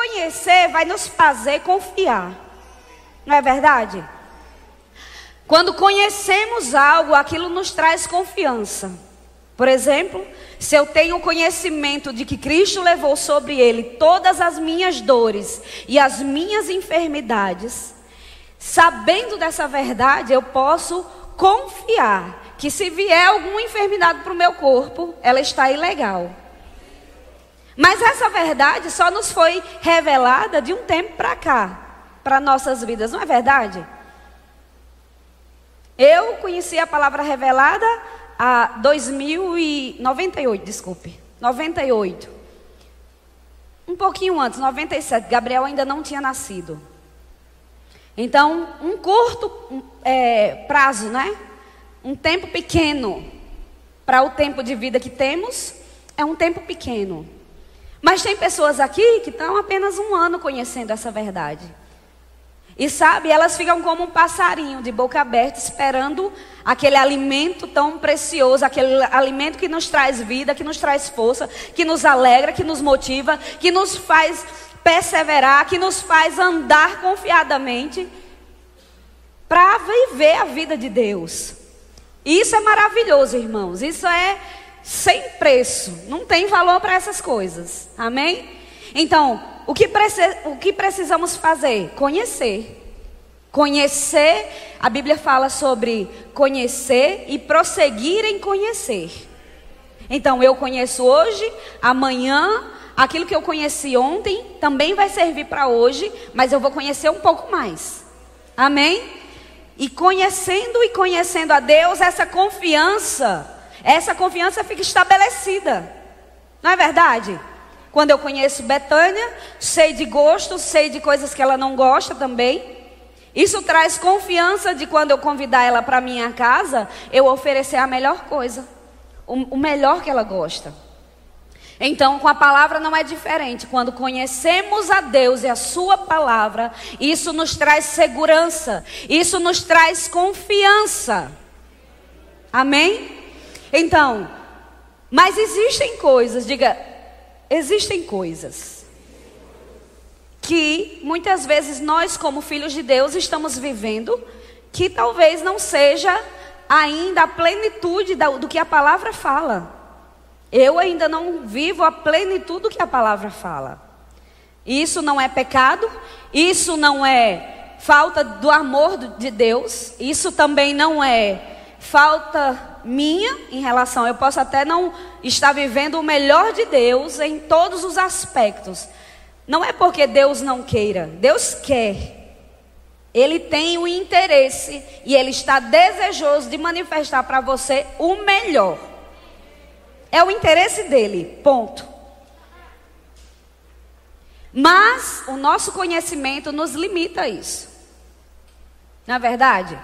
conhecer vai nos fazer confiar. Não é verdade? Quando conhecemos algo, aquilo nos traz confiança. Por exemplo, se eu tenho conhecimento de que Cristo levou sobre Ele todas as minhas dores e as minhas enfermidades, sabendo dessa verdade, eu posso confiar que se vier alguma enfermidade para o meu corpo, ela está ilegal. Mas essa verdade só nos foi revelada de um tempo para cá, para nossas vidas, não é verdade? Eu conheci a palavra revelada há 98. Um pouquinho antes, 97. Gabriel ainda não tinha nascido. Então, um curto prazo, né? Um tempo pequeno para o tempo de vida que temos, é um tempo pequeno. Mas tem pessoas aqui que estão apenas um ano conhecendo essa verdade. E sabe, elas ficam como um passarinho de boca aberta esperando aquele alimento tão precioso, aquele alimento que nos traz vida, que nos traz força, que nos alegra, que nos motiva, que nos faz perseverar, que nos faz andar confiadamente para viver a vida de Deus. Isso é maravilhoso, irmãos. Isso é sem preço. Não tem valor para essas coisas. Amém? Então, o que precisamos fazer? Conhecer. Conhecer, a Bíblia fala sobre conhecer e prosseguir em conhecer. Então, eu conheço hoje, amanhã, aquilo que eu conheci ontem também vai servir para hoje, mas eu vou conhecer um pouco mais. Amém? E conhecendo a Deus, essa confiança fica estabelecida. Não é verdade? Quando eu conheço Betânia, sei de gosto, sei de coisas que ela não gosta também. Isso traz confiança de quando eu convidar ela para minha casa, eu oferecer a melhor coisa, o melhor que ela gosta. Então, com a palavra não é diferente. Quando conhecemos a Deus e a sua palavra, isso nos traz segurança, isso nos traz confiança. Amém? Então, mas existem coisas, existem coisas que muitas vezes nós, como filhos de Deus, estamos vivendo que talvez não seja ainda a plenitude do que a palavra fala. Eu ainda não vivo a plenitude do que a palavra fala. Isso não é pecado, isso não é falta do amor de Deus, isso também não é falta minha em relação, eu posso até não estar vivendo o melhor de Deus em todos os aspectos. Não é porque Deus não queira, Deus quer. Ele tem o interesse e Ele está desejoso de manifestar para você o melhor. É o interesse dele, ponto. Mas o nosso conhecimento nos limita a isso. Não é verdade?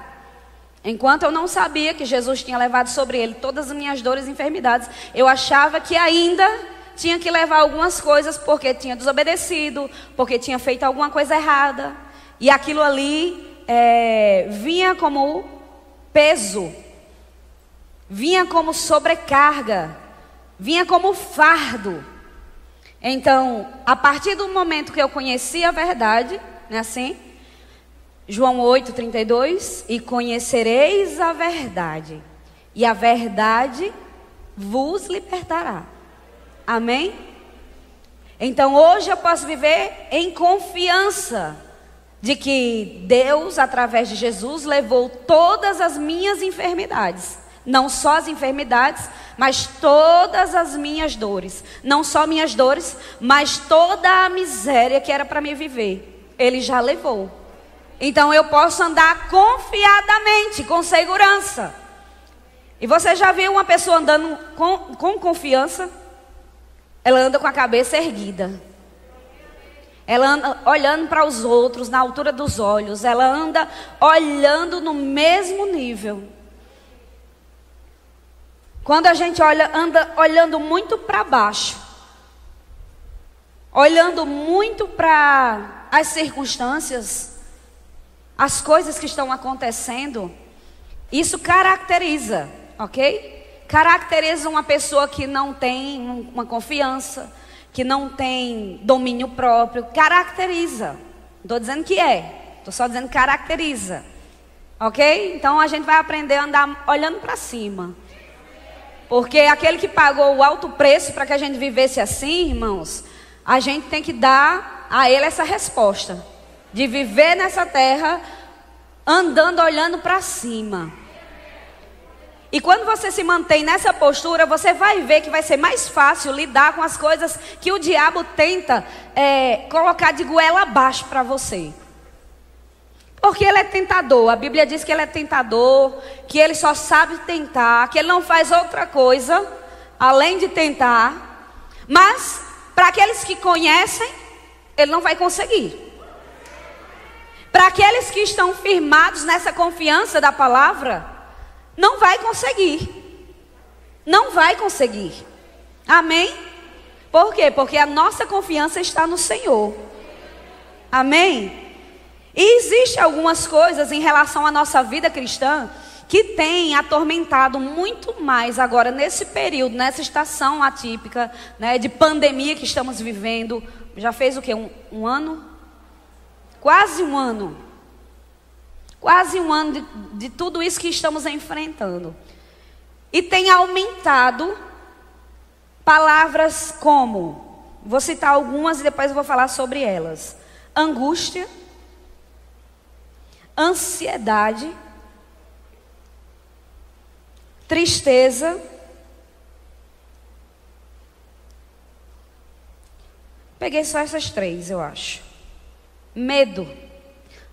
Enquanto eu não sabia que Jesus tinha levado sobre Ele todas as minhas dores e enfermidades, eu achava que ainda tinha que levar algumas coisas porque tinha desobedecido, porque tinha feito alguma coisa errada. E aquilo ali vinha como peso, vinha como sobrecarga, vinha como fardo. Então, a partir do momento que eu conheci a verdade, não é assim? João 8:32, e conhecereis a verdade, e a verdade vos libertará. Amém? Então hoje eu posso viver em confiança de que Deus, através de Jesus, levou todas as minhas enfermidades. Não só as enfermidades, mas todas as minhas dores. Não só minhas dores, mas toda a miséria que era para me viver. Ele já levou. Então eu posso andar confiadamente, com segurança. E você já viu uma pessoa andando com confiança? Ela anda com a cabeça erguida. Ela anda olhando para os outros, na altura dos olhos. Ela anda olhando no mesmo nível. Quando a gente anda olhando muito para baixo, olhando muito para as circunstâncias, as coisas que estão acontecendo, isso caracteriza, ok? Caracteriza uma pessoa que não tem uma confiança, que não tem domínio próprio, caracteriza. Estou dizendo que é, estou só dizendo caracteriza. Ok? Então a gente vai aprender a andar olhando para cima. Porque aquele que pagou o alto preço para que a gente vivesse assim, irmãos, a gente tem que dar a ele essa resposta. De viver nessa terra, andando, olhando para cima. E quando você se mantém nessa postura, você vai ver que vai ser mais fácil lidar com as coisas que o diabo tenta colocar de goela abaixo para você. Porque ele é tentador, a Bíblia diz que ele é tentador, que ele só sabe tentar, que ele não faz outra coisa além de tentar. Mas para aqueles que conhecem, ele não vai conseguir. Para aqueles que estão firmados nessa confiança da palavra, não vai conseguir. Não vai conseguir. Amém? Por quê? Porque a nossa confiança está no Senhor. Amém? E existem algumas coisas em relação à nossa vida cristã que tem atormentado muito mais agora nesse período, nessa estação atípica, né, de pandemia que estamos vivendo. Já fez o quê? Um ano? Quase um ano. Quase um ano de tudo isso que estamos enfrentando. E tem aumentado palavras como, vou citar algumas e depois eu vou falar sobre elas. Angústia. Ansiedade, tristeza, peguei só essas três, eu acho. Medo,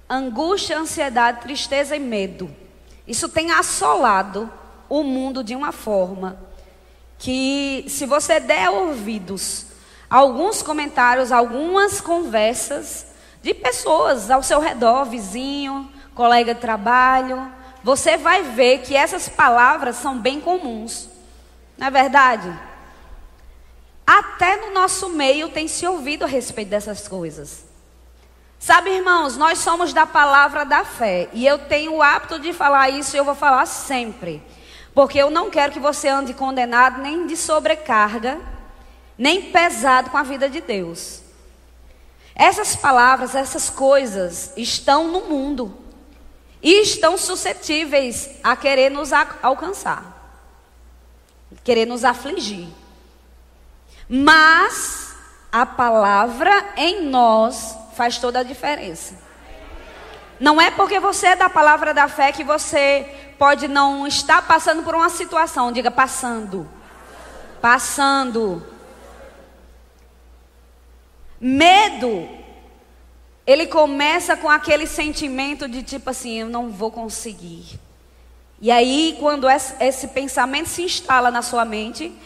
angústia, ansiedade, tristeza e medo. Isso tem assolado o mundo de uma forma que, se você der ouvidos a alguns comentários, algumas conversas de pessoas ao seu redor, vizinho, colega de trabalho, você vai ver que essas palavras são bem comuns. Não é verdade? Até no nosso meio tem se ouvido a respeito dessas coisas. Sabe, irmãos, nós somos da palavra da fé. E eu tenho o hábito de falar isso e eu vou falar sempre. Porque eu não quero que você ande condenado, nem de sobrecarga, nem pesado com a vida de Deus. Essas palavras, essas coisas estão no mundo e estão suscetíveis a querer nos alcançar, querer nos afligir. Mas a palavra em nós faz toda a diferença. Não é porque você é da palavra da fé que você pode não estar passando por uma situação. Diga, passando. Passando. Medo, ele começa com aquele sentimento de tipo assim, eu não vou conseguir. E aí, quando esse pensamento se instala na sua mente,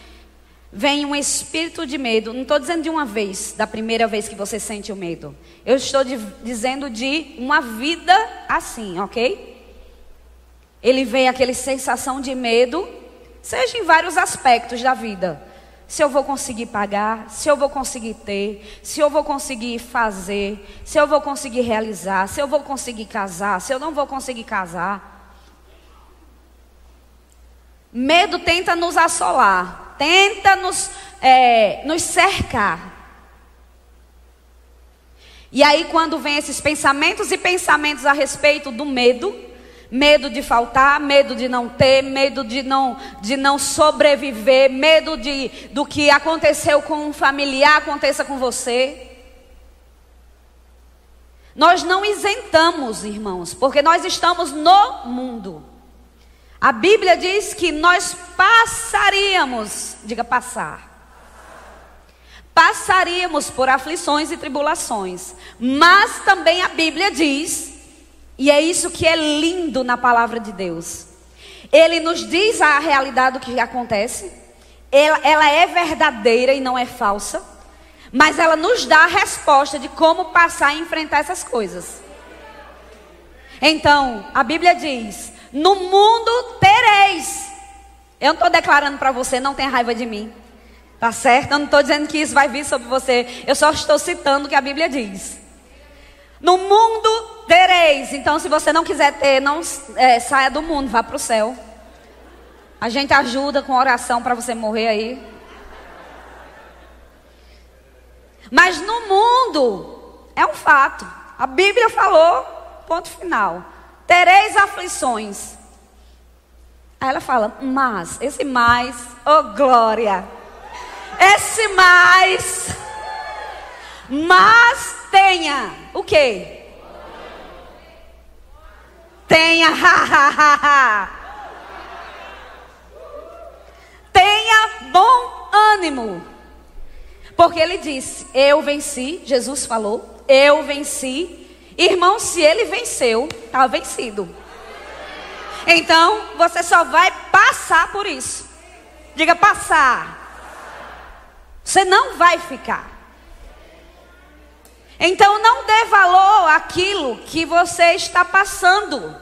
vem um espírito de medo. Não estou dizendo de uma vez, da primeira vez que você sente o medo. Eu estou dizendo de uma vida assim, ok? Ele vem aquela sensação de medo, seja em vários aspectos da vida. Se eu vou conseguir pagar, se eu vou conseguir ter, se eu vou conseguir fazer, se eu vou conseguir realizar, se eu vou conseguir casar, se eu não vou conseguir casar. Medo tenta nos assolar, tenta nos cercar. E aí quando vem esses pensamentos e pensamentos a respeito do medo, medo de faltar, medo de não ter, medo de não sobreviver, medo do que aconteceu com um familiar aconteça com você. Nós não isentamos, irmãos, porque nós estamos no mundo. A Bíblia diz que nós passaríamos, diga passar. Passaríamos por aflições e tribulações, mas também a Bíblia diz... E é isso que é lindo na palavra de Deus. Ele nos diz a realidade do que acontece. Ela é verdadeira e não é falsa. Mas ela nos dá a resposta de como passar e enfrentar essas coisas. Então, a Bíblia diz, no mundo tereis. Eu não estou declarando para você, não tenha raiva de mim. Tá certo? Eu não estou dizendo que isso vai vir sobre você. Eu só estou citando o que a Bíblia diz. No mundo tereis. Então, se você não quiser ter, não saia do mundo, vá para o céu. A gente ajuda com oração para você morrer aí. Mas no mundo, é um fato. A Bíblia falou, ponto final. Tereis aflições. Aí ela fala, mas, esse mais, oh glória. Esse mais, mas tenha, o quê? Tenha, tenha bom ânimo. Porque ele disse, eu venci, Jesus falou, eu venci. Irmão, se ele venceu, está vencido. Então, você só vai passar por isso. Diga, passar. Você não vai ficar. Então, não dê valor àquilo que você está passando.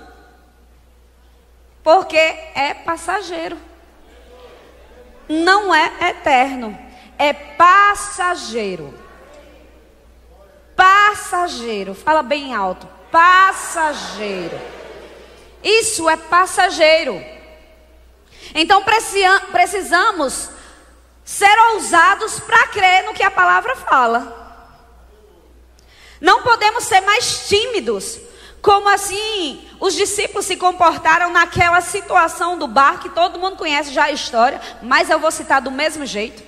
Porque é passageiro. Não é eterno. É passageiro. Passageiro. Fala bem alto. Passageiro. Isso é passageiro. Então precisamos ser ousados para crer no que a palavra fala. Não podemos ser mais tímidos. Como assim os discípulos se comportaram naquela situação do bar, que todo mundo conhece já a história, mas eu vou citar do mesmo jeito.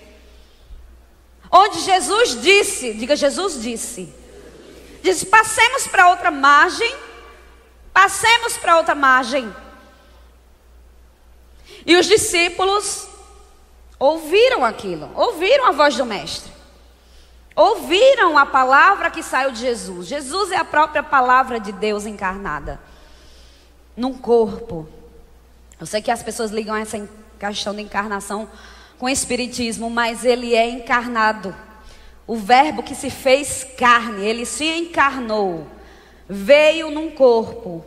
Onde Jesus disse, diga, Jesus disse. Disse, passemos para outra margem. Passemos para outra margem. E os discípulos ouviram aquilo, ouviram a voz do mestre, ouviram a palavra que saiu de Jesus. Jesus é a própria palavra de Deus encarnada num corpo. Eu sei que as pessoas ligam essa questão da encarnação com o espiritismo, mas ele é encarnado. O verbo que se fez carne, ele se encarnou. Veio num corpo.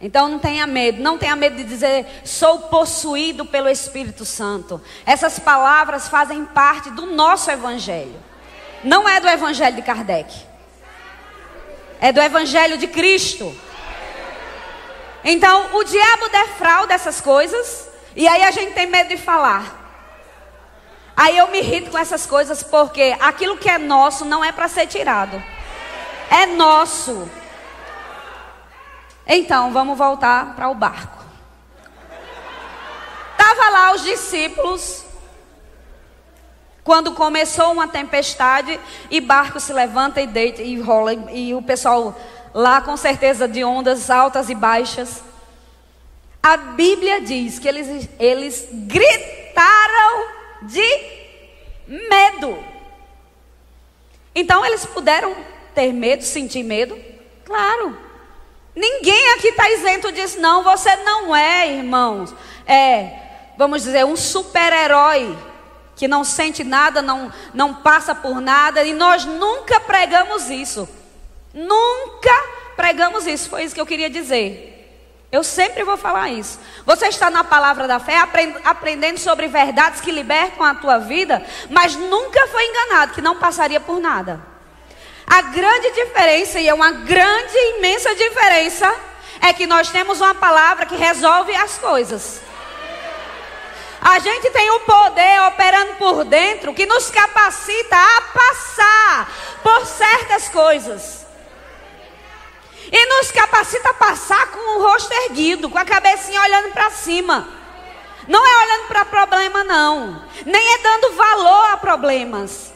Então não tenha medo. Não tenha medo de dizer, sou possuído pelo Espírito Santo. Essas palavras fazem parte do nosso evangelho. Não é do evangelho de Kardec. É do evangelho de Cristo. Então o diabo defrauda essas coisas. E aí a gente tem medo de falar. Aí eu me irrito com essas coisas, porque aquilo que é nosso não é para ser tirado. É nosso. Então, vamos voltar para o barco. Estavam lá os discípulos, quando começou uma tempestade, e barco se levanta e deita e rola. E o pessoal lá, com certeza, de ondas altas e baixas. A Bíblia diz que eles gritaram de medo. Então, eles puderam ter medo, sentir medo? Claro. Ninguém aqui está isento disso, não. Você não é, irmãos, vamos dizer, um super-herói que não sente nada, não passa por nada. E nós nunca pregamos isso. Nunca pregamos isso. Foi isso que eu queria dizer. Eu sempre vou falar isso. Você está na palavra da fé, aprendendo sobre verdades que libertam a tua vida, mas nunca foi enganado, que não passaria por nada. A grande diferença, e é uma grande e imensa diferença, é que nós temos uma palavra que resolve as coisas. A gente tem um poder operando por dentro que nos capacita a passar por certas coisas. E nos capacita a passar com o rosto erguido, com a cabecinha olhando para cima. Não é olhando para problema, não. Nem é dando valor a problemas.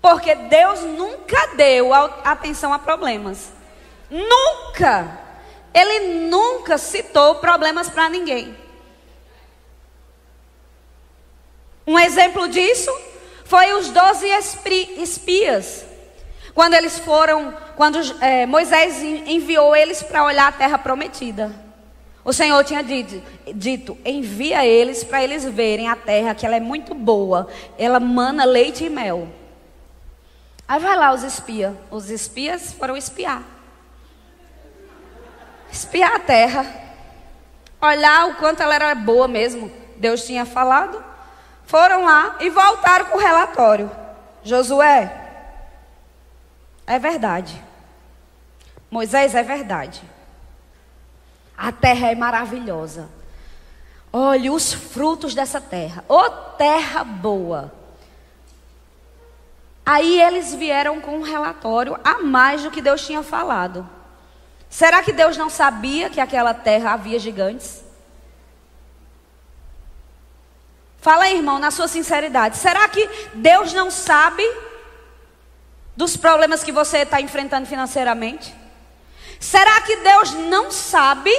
Porque Deus nunca deu atenção a problemas. Nunca. Ele nunca citou problemas para ninguém. Um exemplo disso foi os 12 espias. Quando eles foram, Moisés enviou eles para olhar a terra prometida. O Senhor tinha dito, envia eles para eles verem a terra, que ela é muito boa. Ela mana leite e mel. Aí vai lá os espias. Os espias foram espiar. Espiar a terra. Olhar o quanto ela era boa mesmo. Deus tinha falado. Foram lá e voltaram com o relatório. Josué, é verdade. Moisés, é verdade. A terra é maravilhosa. Olha os frutos dessa terra. Ô terra boa. Aí eles vieram com um relatório a mais do que Deus tinha falado. Será que Deus não sabia que aquela terra havia gigantes? Fala aí, irmão, na sua sinceridade. Será que Deus não sabe dos problemas que você está enfrentando financeiramente? Será que Deus não sabe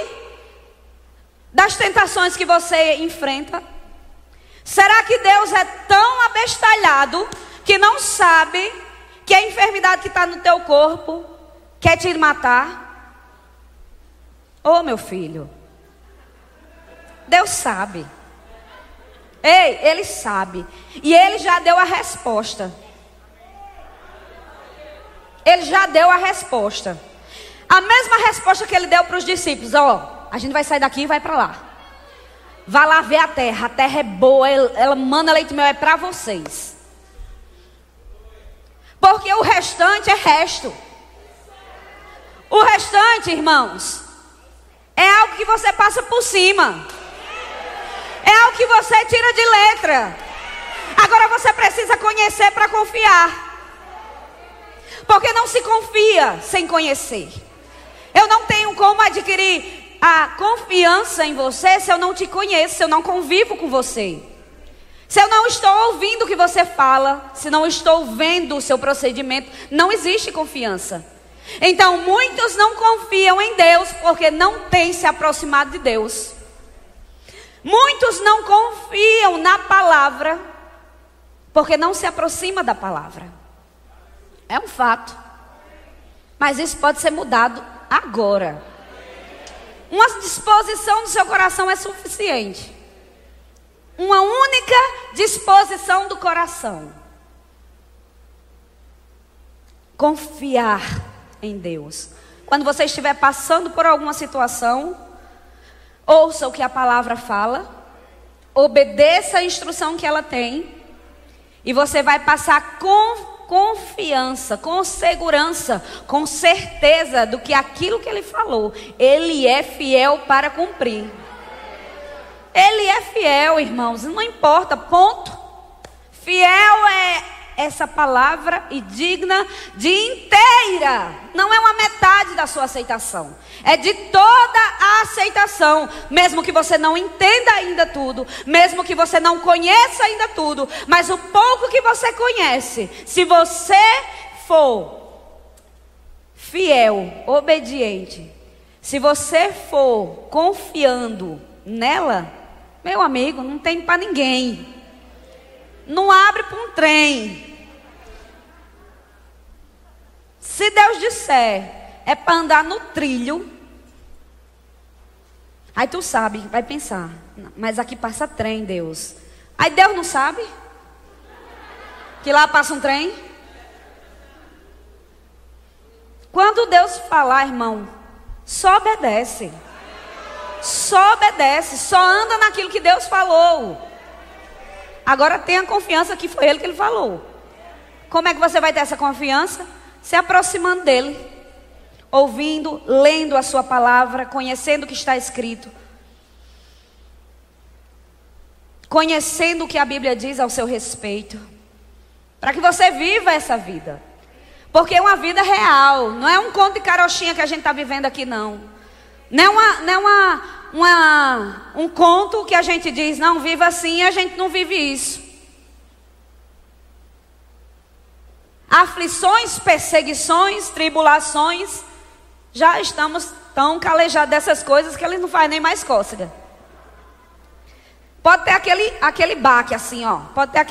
das tentações que você enfrenta? Será que Deus é tão abestalhado que não sabe que a enfermidade que está no teu corpo quer te matar? Ô, meu filho, Deus sabe. Ei, Ele sabe. E Ele já deu a resposta. Ele já deu a resposta. A mesma resposta que Ele deu para os discípulos. Ó, a gente vai sair daqui e vai para lá. Vá lá ver a terra. A terra é boa. Ela manda leite e mel, é para vocês. Porque o restante é resto. O restante, irmãos, é algo que você passa por cima. É algo que você tira de letra. Agora você precisa conhecer para confiar. Porque não se confia sem conhecer. Eu não tenho como adquirir a confiança em você se eu não te conheço, se eu não convivo com você. Se eu não estou ouvindo o que você fala, se não estou vendo o seu procedimento, não existe confiança. Então, muitos não confiam em Deus porque não têm se aproximado de Deus. Muitos não confiam na palavra porque não se aproxima da palavra. É um fato. Mas isso pode ser mudado agora. Uma disposição do seu coração é suficiente. Uma única disposição do coração. Confiar em Deus. Quando você estiver passando por alguma situação, ouça o que a palavra fala, obedeça a instrução que ela tem, e você vai passar com confiança, com segurança, com certeza do que aquilo que Ele falou, Ele é fiel para cumprir. Ele é fiel, irmãos, não importa, ponto. Fiel é essa palavra e digna de inteira. Não é uma metade da sua aceitação. É de toda a aceitação. Mesmo que você não entenda ainda tudo. Mesmo que você não conheça ainda tudo. Mas o pouco que você conhece, se você for fiel, obediente, se você for confiando nela, meu amigo, não tem para ninguém. Não abre para um trem. Se Deus disser, é para andar no trilho, aí tu sabe, vai pensar, mas aqui passa trem, Deus. Aí Deus não sabe que lá passa um trem? Quando Deus falar, irmão, só obedece. Só obedece, só anda naquilo que Deus falou. Agora tenha confiança que foi Ele que Ele falou. Como é que você vai ter essa confiança? Se aproximando dEle, ouvindo, lendo a sua palavra, conhecendo o que está escrito, conhecendo o que a Bíblia diz ao seu respeito, para que você viva essa vida. Porque é uma vida real, não é um conto de carochinha que a gente está vivendo aqui, não. Não é um conto que a gente diz, não, viva assim, a gente não vive isso. Aflições, perseguições, tribulações, já estamos tão calejados dessas coisas que eles não fazem nem mais cócega. Pode ter aquele baque assim, ó. Pode ter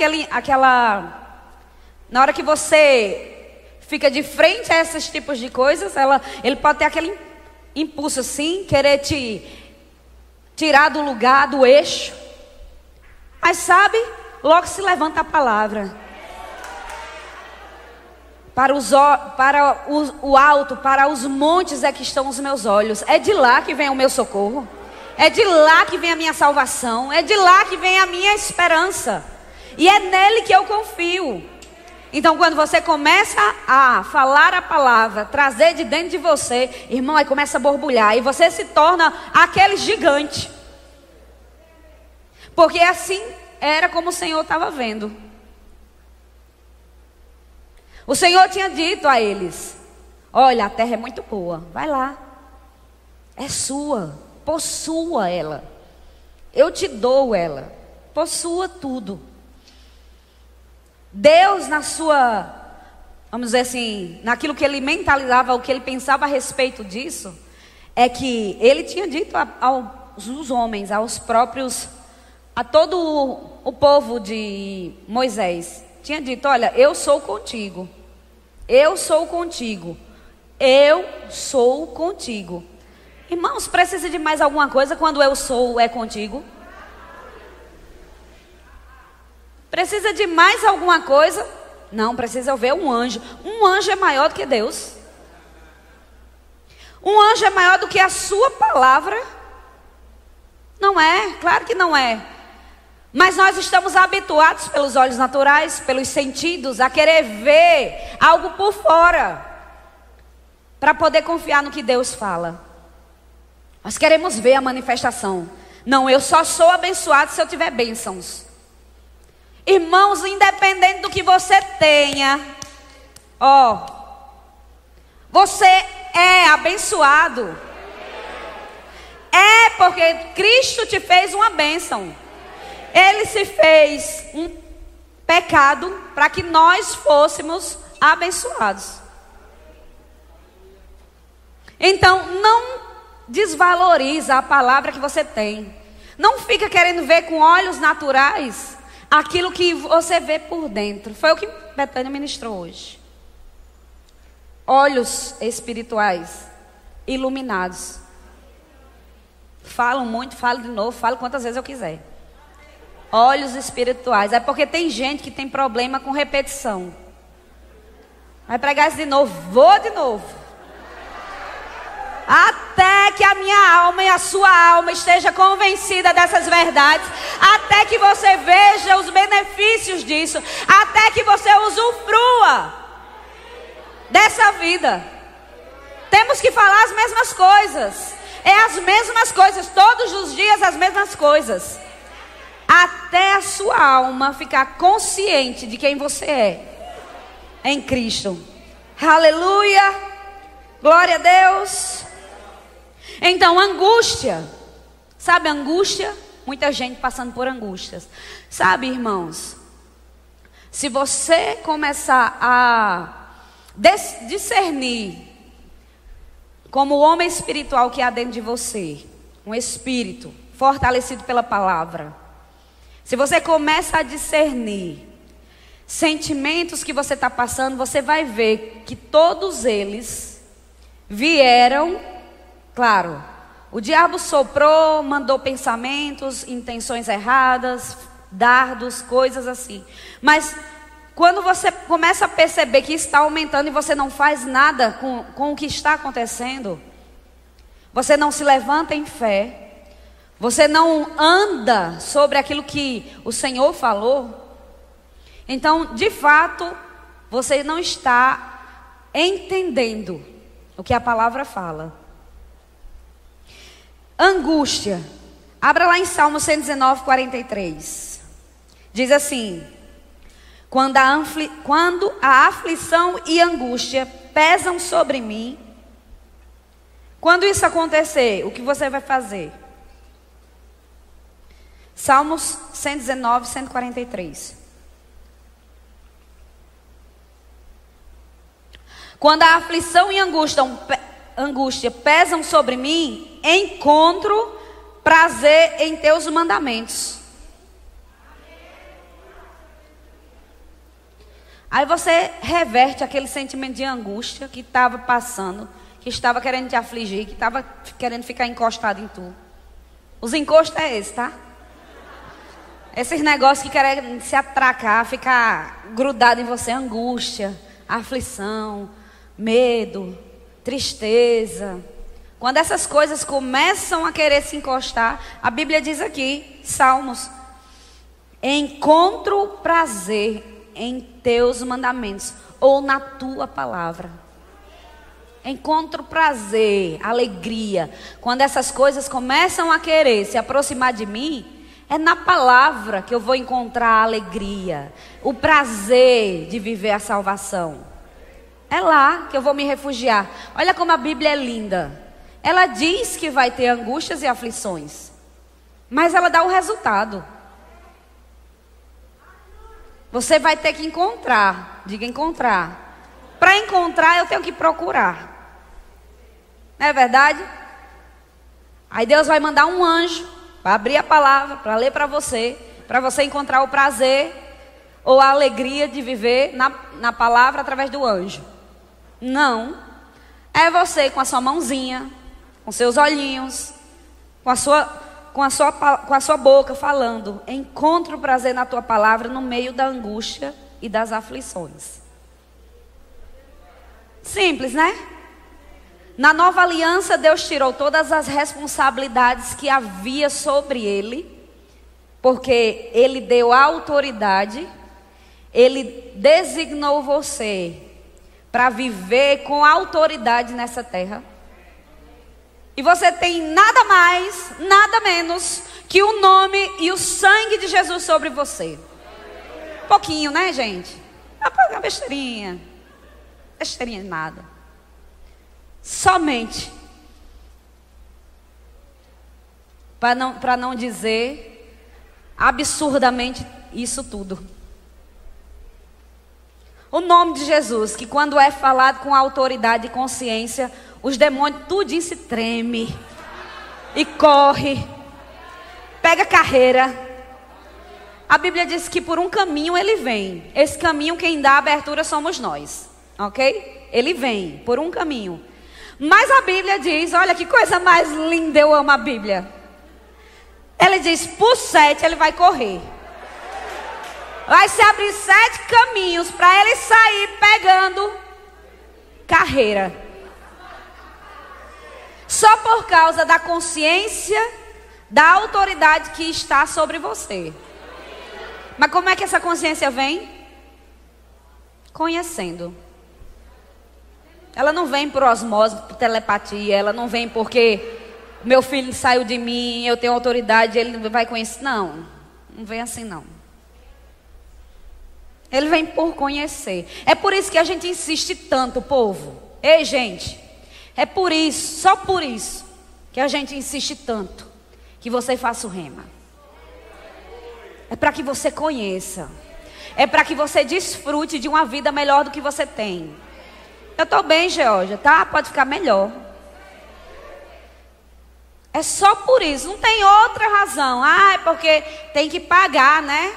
na hora que você fica de frente a esses tipos de coisas, ele pode ter aquele impulso assim, querer te tirar do lugar, do eixo. Mas sabe, logo se levanta a palavra. Para o alto, para os montes é que estão os meus olhos. É de lá que vem o meu socorro. É de lá que vem a minha salvação. É de lá que vem a minha esperança. E é nele que eu confio. Então, quando você começa a falar a palavra, trazer de dentro de você, irmão, aí começa a borbulhar. E você se torna aquele gigante. Porque assim era como o Senhor estava vendo. O Senhor tinha dito a eles: olha, a terra é muito boa, vai lá, é sua, possua ela, eu te dou ela, possua tudo. Deus, na sua, vamos dizer assim, naquilo que ele mentalizava, o que ele pensava a respeito disso, é que ele tinha dito aos homens, aos próprios, a todo o povo de Moisés, tinha dito: olha, eu sou contigo, eu sou contigo, eu sou contigo. Irmãos, precisa de mais alguma coisa quando eu sou é contigo? Precisa de mais alguma coisa? Não, precisa ver um anjo. Um anjo é maior do que Deus. Um anjo é maior do que a sua palavra? Não é, claro que não é. Mas nós estamos habituados pelos olhos naturais, pelos sentidos, a querer ver algo por fora para poder confiar no que Deus fala. Nós queremos ver a manifestação. Não, eu só sou abençoado se eu tiver bênçãos. Irmãos, independente do que você tenha, ó, você é abençoado. É porque Cristo te fez uma bênção. Ele se fez um pecado para que nós fôssemos abençoados. Então, não desvaloriza a palavra que você tem. Não fica querendo ver com olhos naturais aquilo que você vê por dentro. Foi o que Betânia ministrou hoje. Olhos espirituais iluminados. Falam muito, falo de novo, falo quantas vezes eu quiser. Olhos espirituais. É porque tem gente que tem problema com repetição. Vai pregar isso de novo, vou de novo, até que a minha alma e a sua alma esteja convencida dessas verdades, até que você veja os benefícios disso, até que você usufrua dessa vida. Temos que falar as mesmas coisas, é as mesmas coisas, todos os dias as mesmas coisas, até a sua alma ficar consciente de quem você é em Cristo. Aleluia, glória a Deus. Então, angústia, sabe angústia? Muita gente passando por angústias, sabe, irmãos? Se você começar a discernir, como o homem espiritual que há dentro de você, um espírito fortalecido pela palavra, se você começa a discernir sentimentos que você está passando, você vai ver que todos eles vieram, claro, o diabo soprou, mandou pensamentos, intenções erradas, dardos, coisas assim. Mas quando você começa a perceber que está aumentando e você não faz nada com o que está acontecendo, você não se levanta em fé, você não anda sobre aquilo que o Senhor falou, então, de fato, você não está entendendo o que a palavra fala. Angústia. Abra lá em Salmo 119, 43. Diz assim: quando a aflição e angústia pesam sobre mim, quando isso acontecer, o que você vai fazer? Salmos 119, 143. Quando a aflição e angústia pesam sobre mim, encontro prazer em teus mandamentos. Aí você reverte aquele sentimento de angústia que estava passando, que estava querendo te afligir, que estava querendo ficar encostado em tu. Os encostos é esse, tá? Esses negócios que querem se atracar, ficar grudado em você, angústia, aflição, medo, tristeza. Quando essas coisas começam a querer se encostar, a Bíblia diz aqui, Salmos: encontro prazer em teus mandamentos, ou na tua palavra. Encontro prazer, alegria. Quando essas coisas começam a querer se aproximar de mim, é na palavra que eu vou encontrar a alegria, o prazer de viver a salvação. É lá que eu vou me refugiar. Olha como a Bíblia é linda. Ela diz que vai ter angústias e aflições, mas ela dá o resultado. Você vai ter que encontrar. Diga encontrar. Para encontrar eu tenho que procurar. Não é verdade? Aí Deus vai mandar um anjo para abrir a palavra, para ler para você encontrar o prazer ou a alegria de viver na palavra através do anjo. Não. É você com a sua mãozinha, com seus olhinhos, com a sua boca falando. Encontre o prazer na tua palavra no meio da angústia e das aflições. Simples, né? Na nova aliança, Deus tirou todas as responsabilidades que havia sobre ele, porque ele deu autoridade, ele designou você para viver com autoridade nessa terra. E você tem nada mais, nada menos que o nome e o sangue de Jesus sobre você. Pouquinho, né, gente? Uma besteirinha. Besteirinha de nada. Somente, para não dizer absurdamente isso tudo, o nome de Jesus, que quando é falado com autoridade e consciência, os demônios tudinho se treme e corre, pega carreira. A Bíblia diz que por um caminho ele vem. Esse caminho quem dá a abertura somos nós, ok? Ele vem por um caminho. Mas a Bíblia diz, olha que coisa mais linda, eu amo a Bíblia. Ele diz, por 7 ele vai correr. Vai se abrir 7 caminhos para ele sair pegando carreira. Só por causa da consciência, da autoridade que está sobre você. Mas como é que essa consciência vem? Conhecendo. Ela não vem por osmose, por telepatia. Ela não vem porque meu filho saiu de mim, eu tenho autoridade, ele vai conhecer. Não, não vem assim não. Ele vem por conhecer. É por isso que a gente insiste tanto, povo. Ei, gente, é por isso, só por isso, que a gente insiste tanto que você faça o rema. É para que você conheça. É para que você desfrute de uma vida melhor do que você tem. Eu estou bem, Georgia, tá? Pode ficar melhor. É só por isso, não tem outra razão. Ah, é porque tem que pagar, né?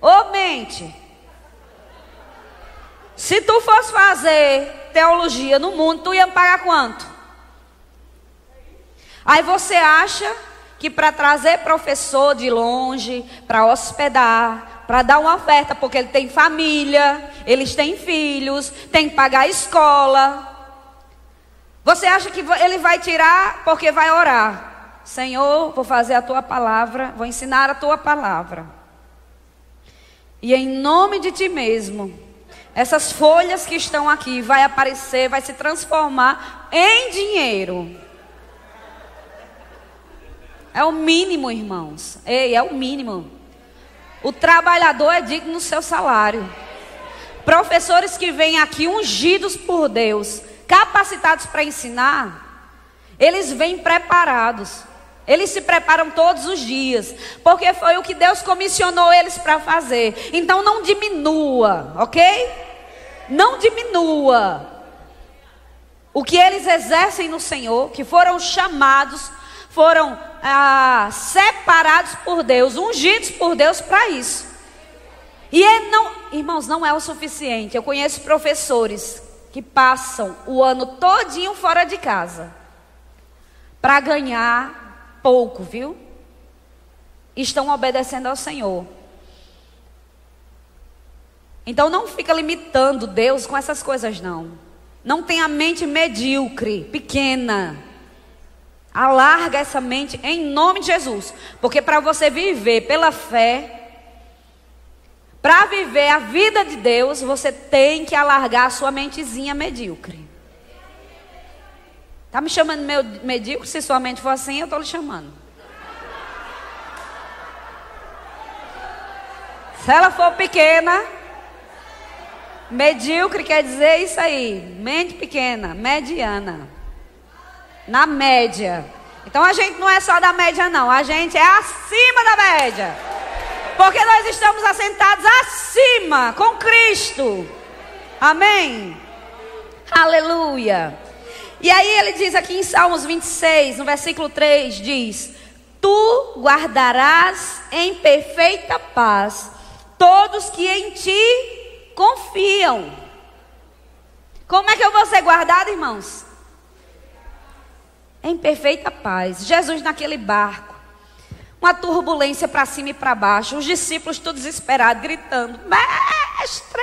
Ô, mente, se tu fosse fazer teologia no mundo, tu ia me pagar quanto? Aí você acha que para trazer professor de longe, para hospedar, para dar uma oferta, porque ele tem família, eles têm filhos, tem que pagar a escola. Você acha que ele vai tirar porque vai orar? Senhor, vou fazer a tua palavra, vou ensinar a tua palavra. E em nome de ti mesmo, essas folhas que estão aqui vai aparecer, vai se transformar em dinheiro. É o mínimo, irmãos. Ei, é o mínimo. O trabalhador é digno do seu salário. Professores que vêm aqui ungidos por Deus, capacitados para ensinar, eles vêm preparados. Eles se preparam todos os dias, porque foi o que Deus comissionou eles para fazer. Então não diminua, ok? Não diminua o que eles exercem no Senhor, que foram chamados, foram separados por Deus, ungidos por Deus para isso. E ele não, irmãos, não é o suficiente. Eu conheço professores que passam o ano todinho fora de casa para ganhar pouco, viu? Estão obedecendo ao Senhor. Então não fica limitando Deus com essas coisas, não. Não tenha a mente medíocre, pequena. Alarga essa mente em nome de Jesus, porque para você viver pela fé, para viver a vida de Deus, você tem que alargar a sua mentezinha medíocre. Tá me chamando medíocre? Se sua mente for assim, eu estou lhe chamando. Se ela for pequena, Medíocre quer dizer isso aí, mente pequena, mediana, na média. Então a gente não é só da média não, a gente é acima da média, porque nós estamos assentados acima, com Cristo, amém? Aleluia! E aí ele diz aqui em Salmos 26, no versículo 3, diz: Tu guardarás em perfeita paz todos que em ti confiam. Como é que eu vou ser guardado, irmãos? Em perfeita paz. Jesus naquele barco, uma turbulência para cima e para baixo, os discípulos todos desesperados, gritando, mestre,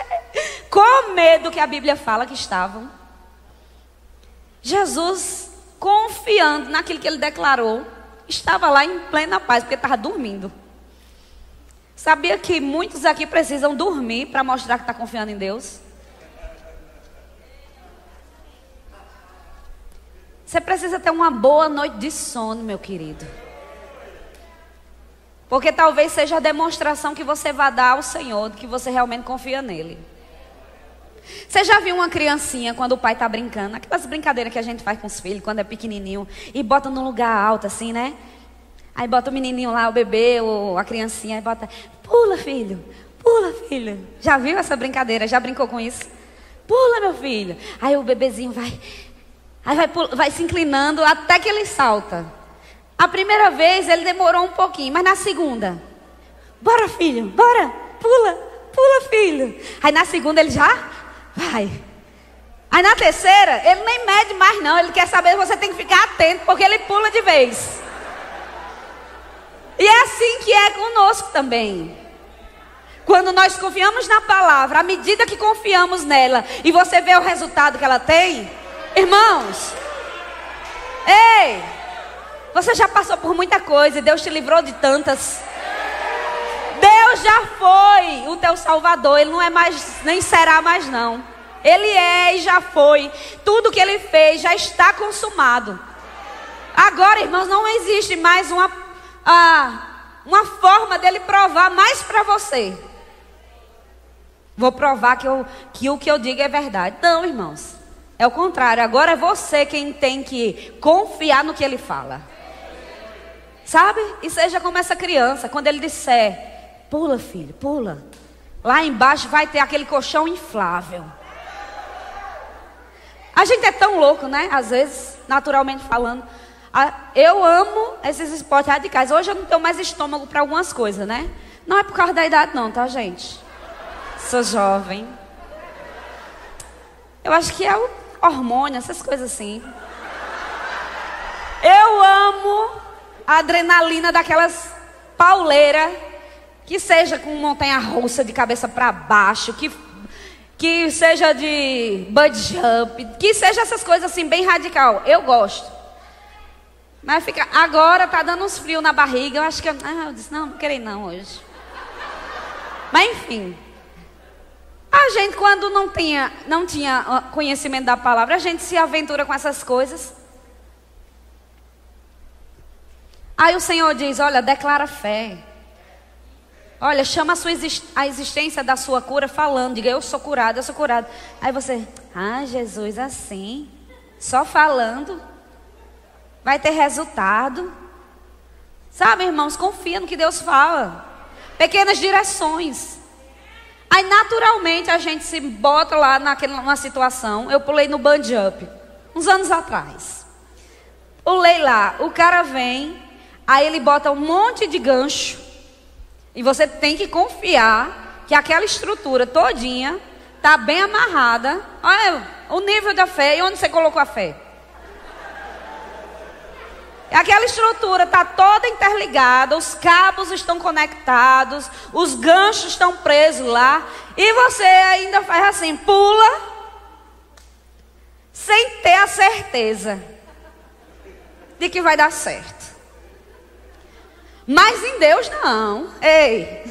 com medo, que a Bíblia fala que estavam. Jesus, confiando naquilo que ele declarou, estava lá em plena paz, porque estava dormindo. Sabia que muitos aqui precisam dormir para mostrar que está confiando em Deus? Você precisa ter uma boa noite de sono, meu querido. Porque talvez seja a demonstração que você vai dar ao Senhor de que você realmente confia nele. Você já viu uma criancinha quando o pai está brincando? Aquelas brincadeiras que a gente faz com os filhos quando é pequenininho e bota num lugar alto assim, né? Aí bota o menininho lá, o bebê, ou a criancinha, aí bota, pula filho, pula filho. Já viu essa brincadeira? Já brincou com isso? Pula meu filho. Aí o bebezinho vai se inclinando até que ele salta. A primeira vez ele demorou um pouquinho, mas na segunda, bora filho, bora, pula, pula filho. Aí na segunda ele já vai. Aí na terceira, ele nem mede mais não, ele quer saber, você tem que ficar atento, porque ele pula de vez. E é assim que é conosco também. Quando nós confiamos na palavra, à medida que confiamos nela, e você vê o resultado que ela tem, irmãos, ei, você já passou por muita coisa e Deus te livrou de tantas. Deus já foi o teu salvador, ele não é mais, nem será mais não. Ele é e já foi. Tudo que ele fez já está consumado. Agora, irmãos, não existe mais uma forma dele provar mais para você. Vou provar que o que eu digo é verdade. Não, irmãos. É o contrário. Agora é você quem tem que confiar no que ele fala. Sabe? E seja como essa criança. Quando ele disser, pula filho, pula. Lá embaixo vai ter aquele colchão inflável. A gente é tão louco, né? Às vezes, naturalmente falando. Eu amo esses esportes radicais. Hoje eu não tenho mais estômago para algumas coisas, né? Não é por causa da idade não, tá, gente? Sou jovem. Eu acho que é o hormônio, essas coisas assim. Eu amo a adrenalina daquelas pauleiras, que seja com montanha-russa de cabeça para baixo, que seja de bungee jump, que seja essas coisas assim, bem radical. Eu gosto. Mas fica, agora tá dando uns frios na barriga. Eu acho que eu disse, não quero ir não hoje. Mas enfim, a gente quando não tinha conhecimento da palavra, a gente se aventura com essas coisas. Aí o Senhor diz, olha, declara fé. Olha, chama a existência da sua cura falando. Diga, eu sou curado, eu sou curado. Aí você, Jesus, assim, só falando vai ter resultado. Sabe, irmãos, confia no que Deus fala. Pequenas direções. Aí, naturalmente, a gente se bota lá numa situação. Eu pulei no bungee jump, uns anos atrás. Pulei lá, o cara vem, aí ele bota um monte de gancho. E você tem que confiar que aquela estrutura todinha tá bem amarrada. Olha o nível da fé. E onde você colocou a fé? Aquela estrutura está toda interligada, os cabos estão conectados, os ganchos estão presos lá, e você ainda faz assim, pula, sem ter a certeza de que vai dar certo. Mas em Deus não, ei.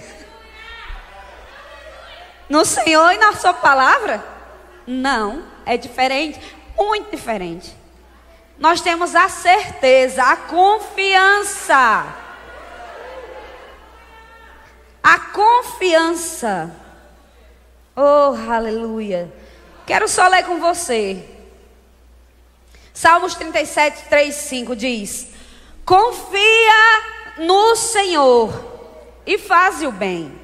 No Senhor e na sua palavra, não, é diferente, muito diferente. Nós temos a certeza, a confiança. A confiança. Oh, aleluia. Quero só ler com você. Salmos 37, 3, 5 diz: confia no Senhor e faz o bem.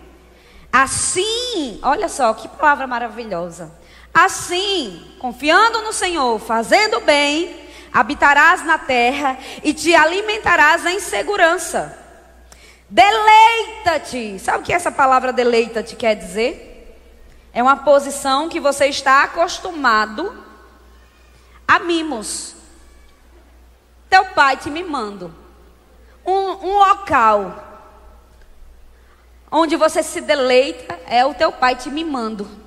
Assim, olha só, que palavra maravilhosa. Assim, confiando no Senhor, fazendo o bem, habitarás na terra e te alimentarás em segurança. Deleita-te. Sabe o que essa palavra deleita-te quer dizer? É uma posição que você está acostumado a mimos. Teu pai te mimando. Um local onde você se deleita é o teu pai te mimando.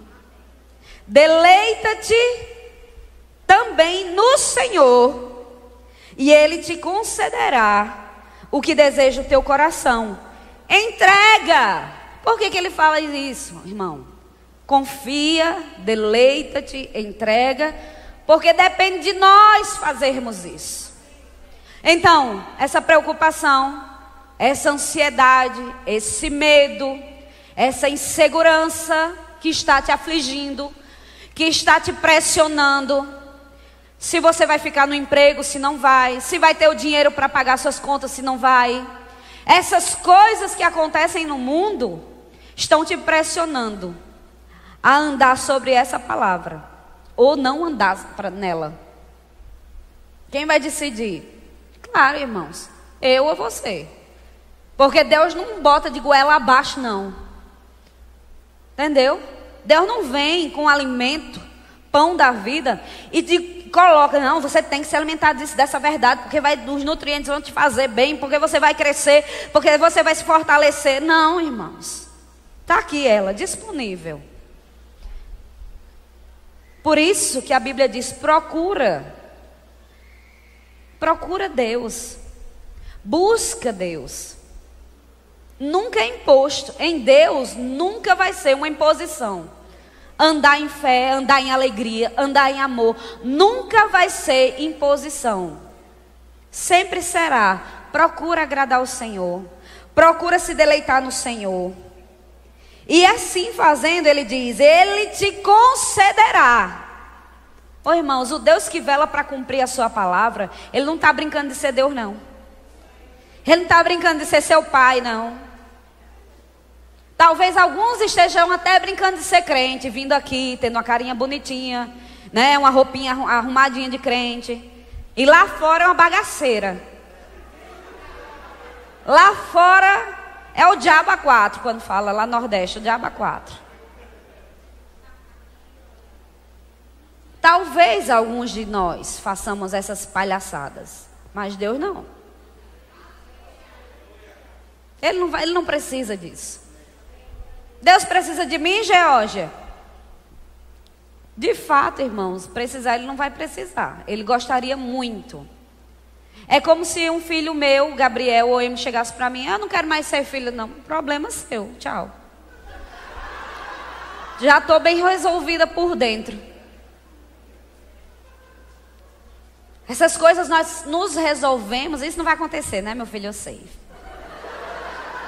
Deleita-te também no Senhor, e Ele te concederá o que deseja o teu coração. Entrega. Por que Ele fala isso, irmão? Confia, deleita-te, entrega, porque depende de nós fazermos isso. Então, essa preocupação, essa ansiedade, esse medo, essa insegurança que está te afligindo, que está te pressionando, se você vai ficar no emprego, se não vai, se vai ter o dinheiro para pagar suas contas, se não vai. Essas coisas que acontecem no mundo estão te pressionando a andar sobre essa palavra, ou não andar nela. Quem vai decidir? Claro, irmãos, eu ou você. Porque Deus não bota de goela abaixo, não. Entendeu? Deus não vem com alimento, pão da vida, e te coloca, não, você tem que se alimentar disso, dessa verdade, porque os nutrientes vão te fazer bem, porque você vai crescer, porque você vai se fortalecer. Não, irmãos. Está aqui ela, disponível. Por isso que a Bíblia diz, procura Deus, busca Deus. Nunca é imposto, em Deus nunca vai ser uma imposição. Andar em fé, andar em alegria, andar em amor, nunca vai ser imposição. Sempre será, procura agradar o Senhor, procura se deleitar no Senhor. E assim fazendo, Ele diz, Ele te concederá. Ô irmãos, o Deus que vela para cumprir a sua palavra, Ele não está brincando de ser Deus, não. Ele não está brincando de ser seu pai, não. Talvez alguns estejam até brincando de ser crente, vindo aqui, tendo uma carinha bonitinha, né? Uma roupinha arrumadinha de crente. E lá fora é uma bagaceira. Lá fora é o diabo a quatro, quando fala lá no Nordeste, o diabo a quatro. Talvez alguns de nós façamos essas palhaçadas, mas Deus não. Ele não precisa disso. Deus precisa de mim, Georgia? De fato, irmãos, precisar Ele não vai precisar. Ele gostaria muito. É como se um filho meu, Gabriel ou Emo, chegasse para mim, eu não quero mais ser filho, não. Problema seu, tchau. Já estou bem resolvida por dentro. Essas coisas nós nos resolvemos, isso não vai acontecer, né, meu filho? Eu sei.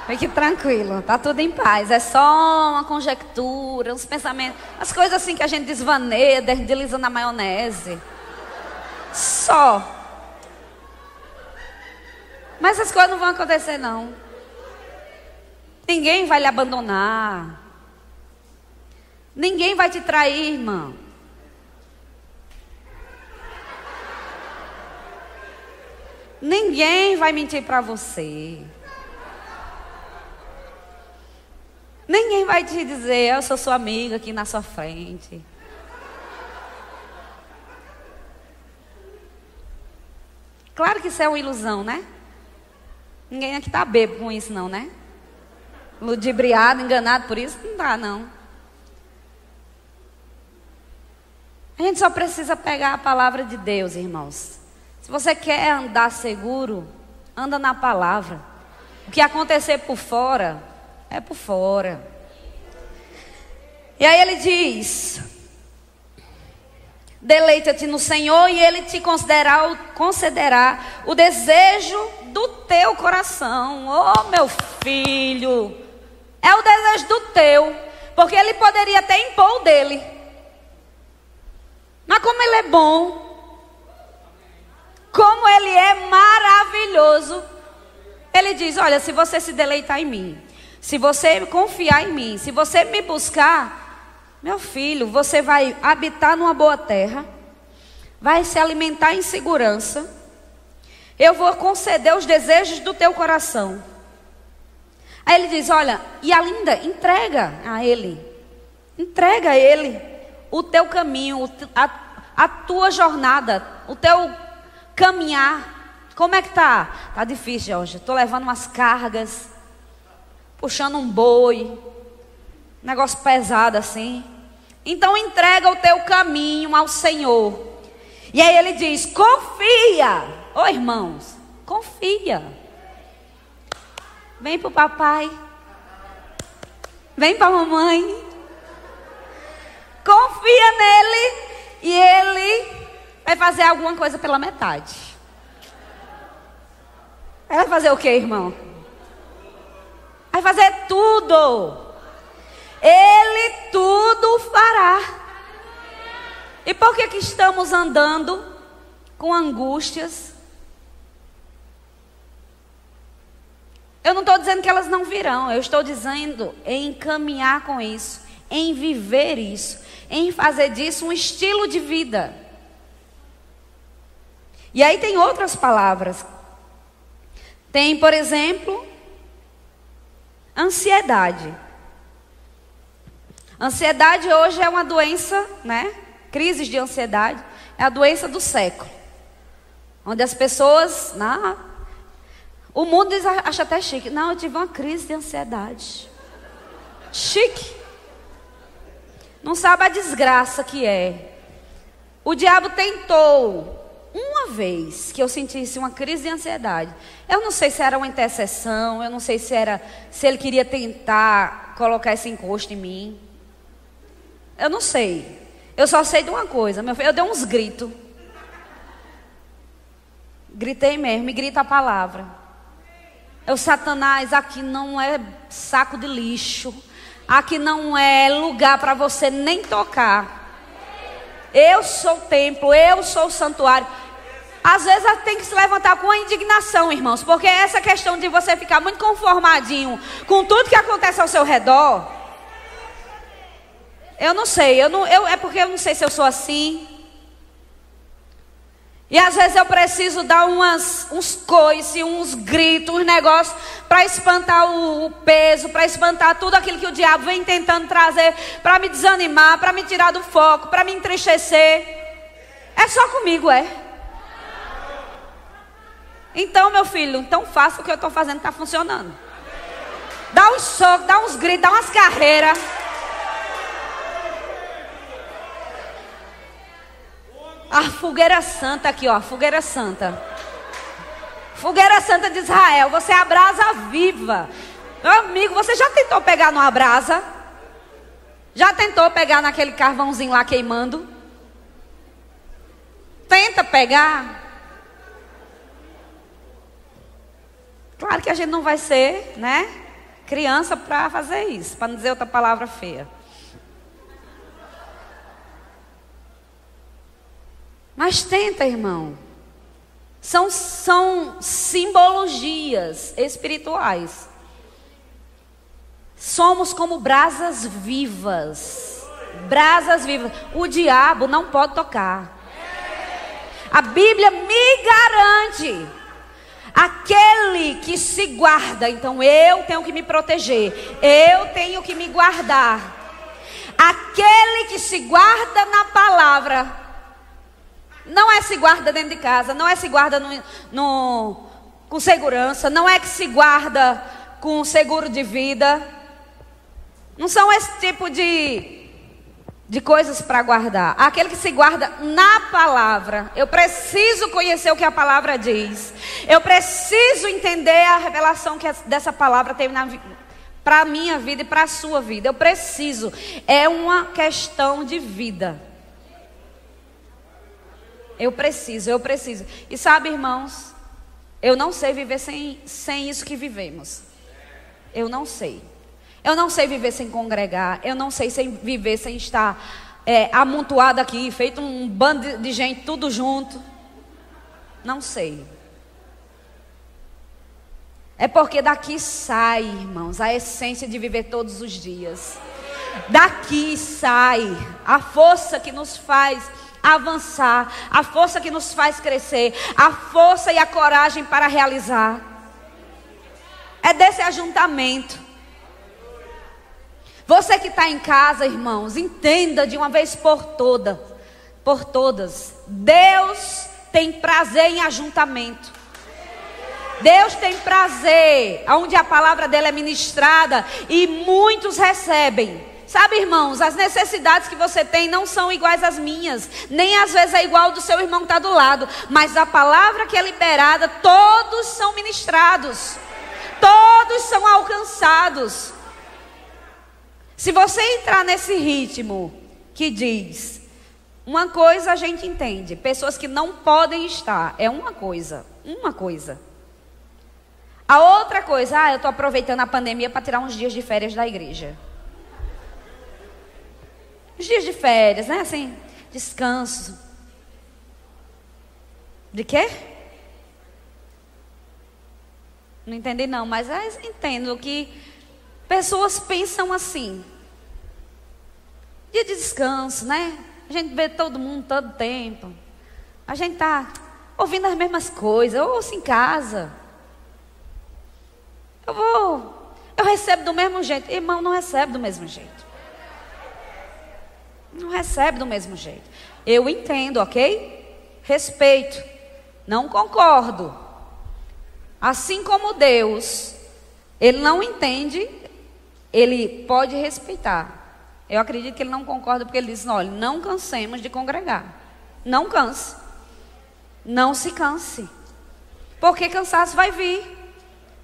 Fique tranquilo, tá tudo em paz. É só uma conjectura, uns pensamentos, as coisas assim que a gente desvaneia, desliza na maionese. Só. Mas essas coisas não vão acontecer, não. Ninguém vai lhe abandonar. Ninguém vai te trair, irmão. Ninguém vai mentir para você. Ninguém vai te dizer, eu sou sua amiga aqui na sua frente. Claro que isso é uma ilusão, né? Ninguém aqui está bêbado com isso, não, né? Ludibriado, enganado por isso, não dá, não. A gente só precisa pegar a palavra de Deus, irmãos. Se você quer andar seguro, anda na palavra. O que acontecer por fora, é por fora. E aí Ele diz, deleita-te no Senhor e Ele te concederá o desejo do teu coração. Oh, meu filho, é o desejo do teu, porque Ele poderia poderia até impor o dele. Mas como ele é bom, como ele é maravilhoso, ele diz: olha, se você se deleitar em mim, se você confiar em mim, se você me buscar, meu filho, você vai habitar numa boa terra, vai se alimentar em segurança, eu vou conceder os desejos do teu coração. Aí ele diz: olha, e ainda entrega a ele, o teu caminho, a tua jornada, o teu caminhar. Como é que tá? Tá difícil, Georgia, tô levando umas cargas, puxando um boi, negócio pesado assim. Então entrega o teu caminho ao Senhor. E aí ele diz: confia, ô irmãos, confia. Vem para o papai, vem para a mamãe, confia nele e ele vai fazer alguma coisa pela metade. Vai fazer o que, irmão? Vai fazer tudo. Ele tudo fará. E por que estamos andando com angústias? Eu não estou dizendo que elas não virão. Eu estou dizendo em caminhar com isso, em viver isso, em fazer disso um estilo de vida. E aí tem outras palavras. Tem, por exemplo, ansiedade. Ansiedade hoje é uma doença, né? Crises de ansiedade é a doença do século, onde as pessoas... O mundo acha até chique. Não, eu tive uma crise de ansiedade. Chique. Não sabe a desgraça que é. O diabo tentou uma vez que eu sentisse uma crise de ansiedade. Eu não sei se era uma intercessão, eu não sei se era, se ele queria tentar colocar esse encosto em mim. Eu não sei. Eu só sei de uma coisa, meu filho, eu dei uns gritos. Gritei mesmo, e grita a palavra. É o Satanás, aqui não é saco de lixo, aqui não é lugar para você nem tocar. Eu sou o templo, eu sou o santuário. Às vezes tem que se levantar com a indignação, irmãos, porque essa questão de você ficar muito conformadinho com tudo que acontece ao seu redor, eu não sei, é porque eu não sei se eu sou assim. E às vezes eu preciso dar uns coices, uns gritos, uns negócios para espantar o peso, para espantar tudo aquilo que o diabo vem tentando trazer para me desanimar, para me tirar do foco, para me entristecer. É só comigo, é? Então, meu filho, então faça o que eu estou fazendo, está funcionando. Dá uns socos, dá uns gritos, dá umas carreiras. A fogueira santa aqui, ó, a fogueira santa. Fogueira santa de Israel, você é a brasa viva. Meu amigo, você já tentou pegar numa brasa? Já tentou pegar naquele carvãozinho lá queimando? Tenta pegar. Claro que a gente não vai ser, né, criança para fazer isso, para não dizer outra palavra feia. Mas tenta, irmão. São simbologias espirituais. Somos como brasas vivas. Brasas vivas. O diabo não pode tocar. A Bíblia me garante. Aquele que se guarda. Então eu tenho que me proteger. Eu tenho que me guardar. Aquele que se guarda na palavra. Não é se guarda dentro de casa, não é se guarda com segurança, não é que se guarda com seguro de vida. Não são esse tipo de coisas para guardar. Aquele que se guarda na palavra. Eu preciso conhecer o que a palavra diz. Eu preciso entender a revelação que dessa palavra tem para a minha vida e para a sua vida. Eu preciso. É uma questão de vida. Eu preciso. E sabe, irmãos, eu não sei viver sem isso que vivemos. Eu não sei. Eu não sei viver sem congregar. Eu não sei viver sem estar amontoado aqui, feito um bando de gente tudo junto. Não sei. É porque daqui sai, irmãos, a essência de viver todos os dias. Daqui sai a força que nos faz avançar, a força que nos faz crescer, a força e a coragem para realizar. É desse ajuntamento. Você que está em casa, irmãos, entenda de uma vez por todas, Deus tem prazer em ajuntamento. Deus tem prazer onde a palavra dele é ministrada e muitos recebem. Sabe, irmãos, as necessidades que você tem não são iguais às minhas, nem às vezes é igual ao do seu irmão que está do lado, mas a palavra que é liberada, todos são ministrados, todos são alcançados. Se você entrar nesse ritmo que diz, uma coisa a gente entende, pessoas que não podem estar, é uma coisa. A outra coisa, eu estou aproveitando a pandemia para tirar uns dias de férias da igreja. Os dias de férias, né? Assim, descanso. De quê? Não entendi não, mas entendo que pessoas pensam assim. Dia de descanso, né? A gente vê todo mundo todo tempo. A gente tá ouvindo as mesmas coisas, ou ouço em casa. Eu recebo do mesmo jeito. Irmão, não recebe do mesmo jeito. Não recebe do mesmo jeito. Eu entendo, ok? Respeito. Não concordo. Assim como Deus, ele não entende, ele pode respeitar. Eu acredito que ele não concorda porque ele diz, olha, não cansemos de congregar. Não canse. Não se canse. Porque cansaço vai vir.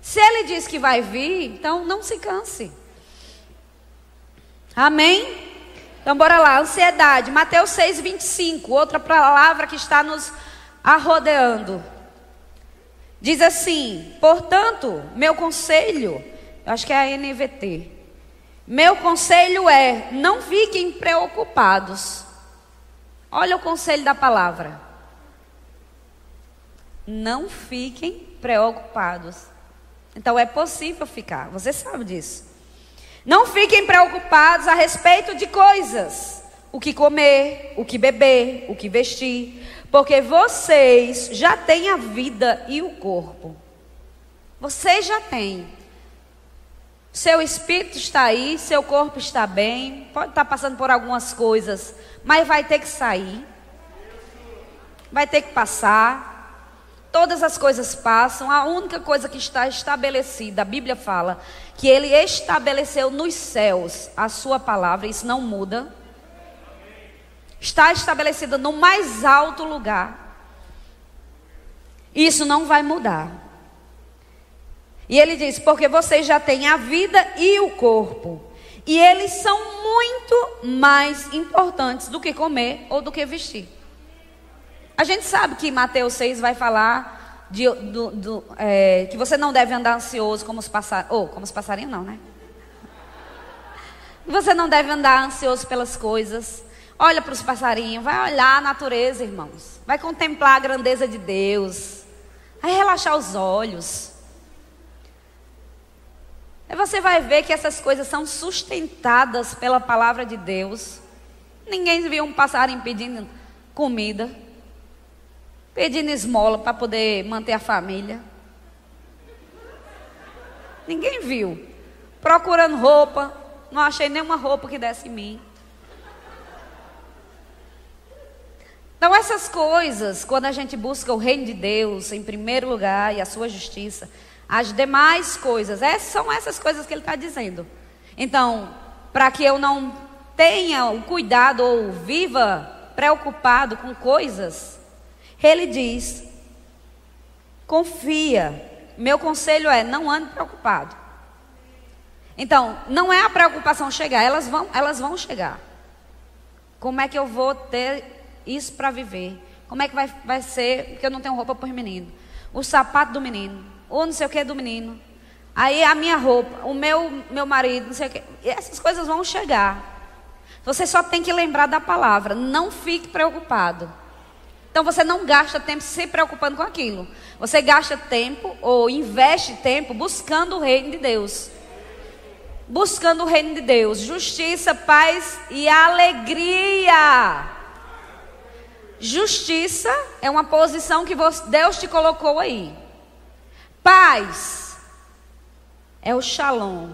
Se ele diz que vai vir, então não se canse. Amém? Então, bora lá, ansiedade. Mateus 6:25, outra palavra que está nos arrodeando. Diz assim, portanto, meu conselho, eu acho que é a NVT. Meu conselho é, não fiquem preocupados. Olha o conselho da palavra. Não fiquem preocupados. Então, é possível ficar, você sabe disso. Não fiquem preocupados a respeito de coisas, o que comer, o que beber, o que vestir, porque vocês já têm a vida e o corpo. Vocês já têm. Seu espírito está aí, seu corpo está bem, pode estar passando por algumas coisas, mas vai ter que sair, vai ter que passar. Todas as coisas passam, a única coisa que está estabelecida, a Bíblia fala, que ele estabeleceu nos céus a sua palavra, isso não muda. Está estabelecida no mais alto lugar. Isso não vai mudar. E ele diz, porque vocês já têm a vida e o corpo. E eles são muito mais importantes do que comer ou do que vestir. A gente sabe que Mateus 6 vai falar que você não deve andar ansioso como os passarinhos. Ou, como os passarinhos não, né? Você não deve andar ansioso pelas coisas. Olha para os passarinhos, vai olhar a natureza, irmãos. Vai contemplar a grandeza de Deus. Vai relaxar os olhos. Aí você vai ver que essas coisas são sustentadas pela palavra de Deus. Ninguém viu um passarinho pedindo comida, pedindo esmola para poder manter a família. Ninguém viu. Procurando roupa, não achei nenhuma roupa que desse em mim. Então essas coisas, quando a gente busca o reino de Deus em primeiro lugar e a sua justiça, as demais coisas, são essas coisas que ele está dizendo. Então, para que eu não tenha o cuidado ou viva preocupado com coisas, ele diz, confia, meu conselho é, não ande preocupado. Então, não é a preocupação chegar, elas vão chegar. Como é que eu vou ter isso para viver? Como é que vai ser, porque eu não tenho roupa para o menino, o sapato do menino, ou não sei o que do menino, Aí a minha roupa, o meu marido, não sei o quê. Essas coisas vão chegar. Você só tem que lembrar da palavra. Não fique preocupado. Então você não gasta tempo se preocupando com aquilo. Você gasta tempo ou investe tempo buscando o reino de Deus. Buscando o reino de Deus. Justiça, paz e alegria. Justiça é uma posição que Deus te colocou aí. Paz é o shalom.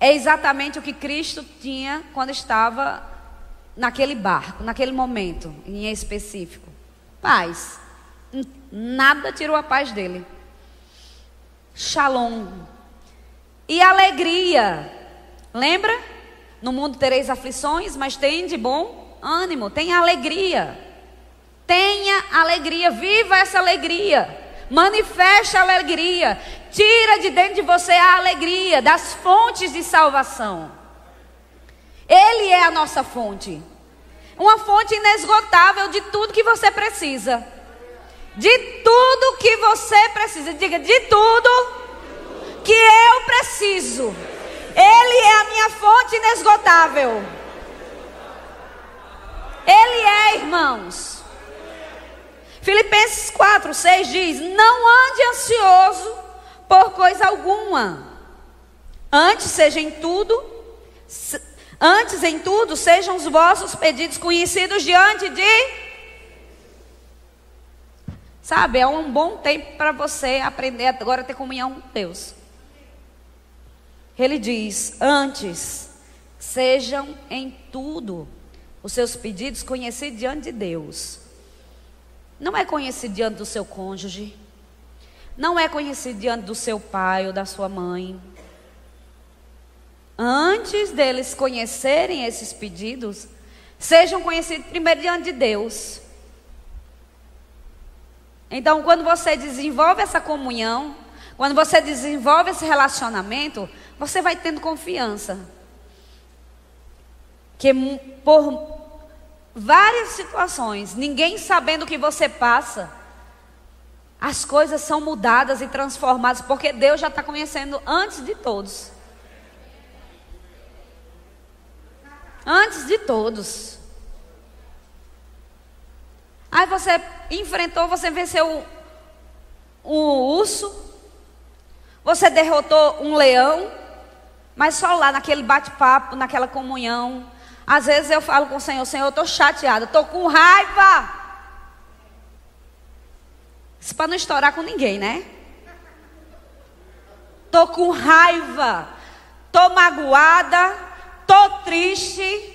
É exatamente o que Cristo tinha quando estava naquele barco, naquele momento, em específico. Paz. Nada tirou a paz dele. Shalom. E alegria. Lembra? No mundo tereis aflições, mas tem de bom ânimo. Tenha alegria. Tenha alegria. Viva essa alegria. Manifesta a alegria. Tira de dentro de você a alegria das fontes de salvação. Ele é a nossa fonte. Uma fonte inesgotável de tudo que você precisa. De tudo que você precisa. Diga, de tudo que eu preciso. Ele é a minha fonte inesgotável. Ele é, irmãos. Filipenses 4:6 diz: não ande ansioso por coisa alguma. Antes em tudo sejam os vossos pedidos conhecidos diante de... Sabe, é um bom tempo para você aprender agora a ter comunhão com Deus. Ele diz: antes, sejam em tudo os seus pedidos conhecidos diante de Deus. Não é conhecido diante do seu cônjuge. Não é conhecido diante do seu pai ou da sua mãe. Antes deles conhecerem esses pedidos, sejam conhecidos primeiro diante de Deus. Então, quando você desenvolve essa comunhão, quando você desenvolve esse relacionamento, você vai tendo confiança. Que por várias situações, ninguém sabendo o que você passa, as coisas são mudadas e transformadas, porque Deus já está conhecendo antes de todos. Antes de todos. Aí você enfrentou, você venceu um urso, você derrotou um leão, mas só lá naquele bate-papo, naquela comunhão. Às vezes eu falo com o Senhor: Senhor, eu estou chateada, estou com raiva. Isso para não estourar com ninguém, né? Estou com raiva, estou magoada, estou triste.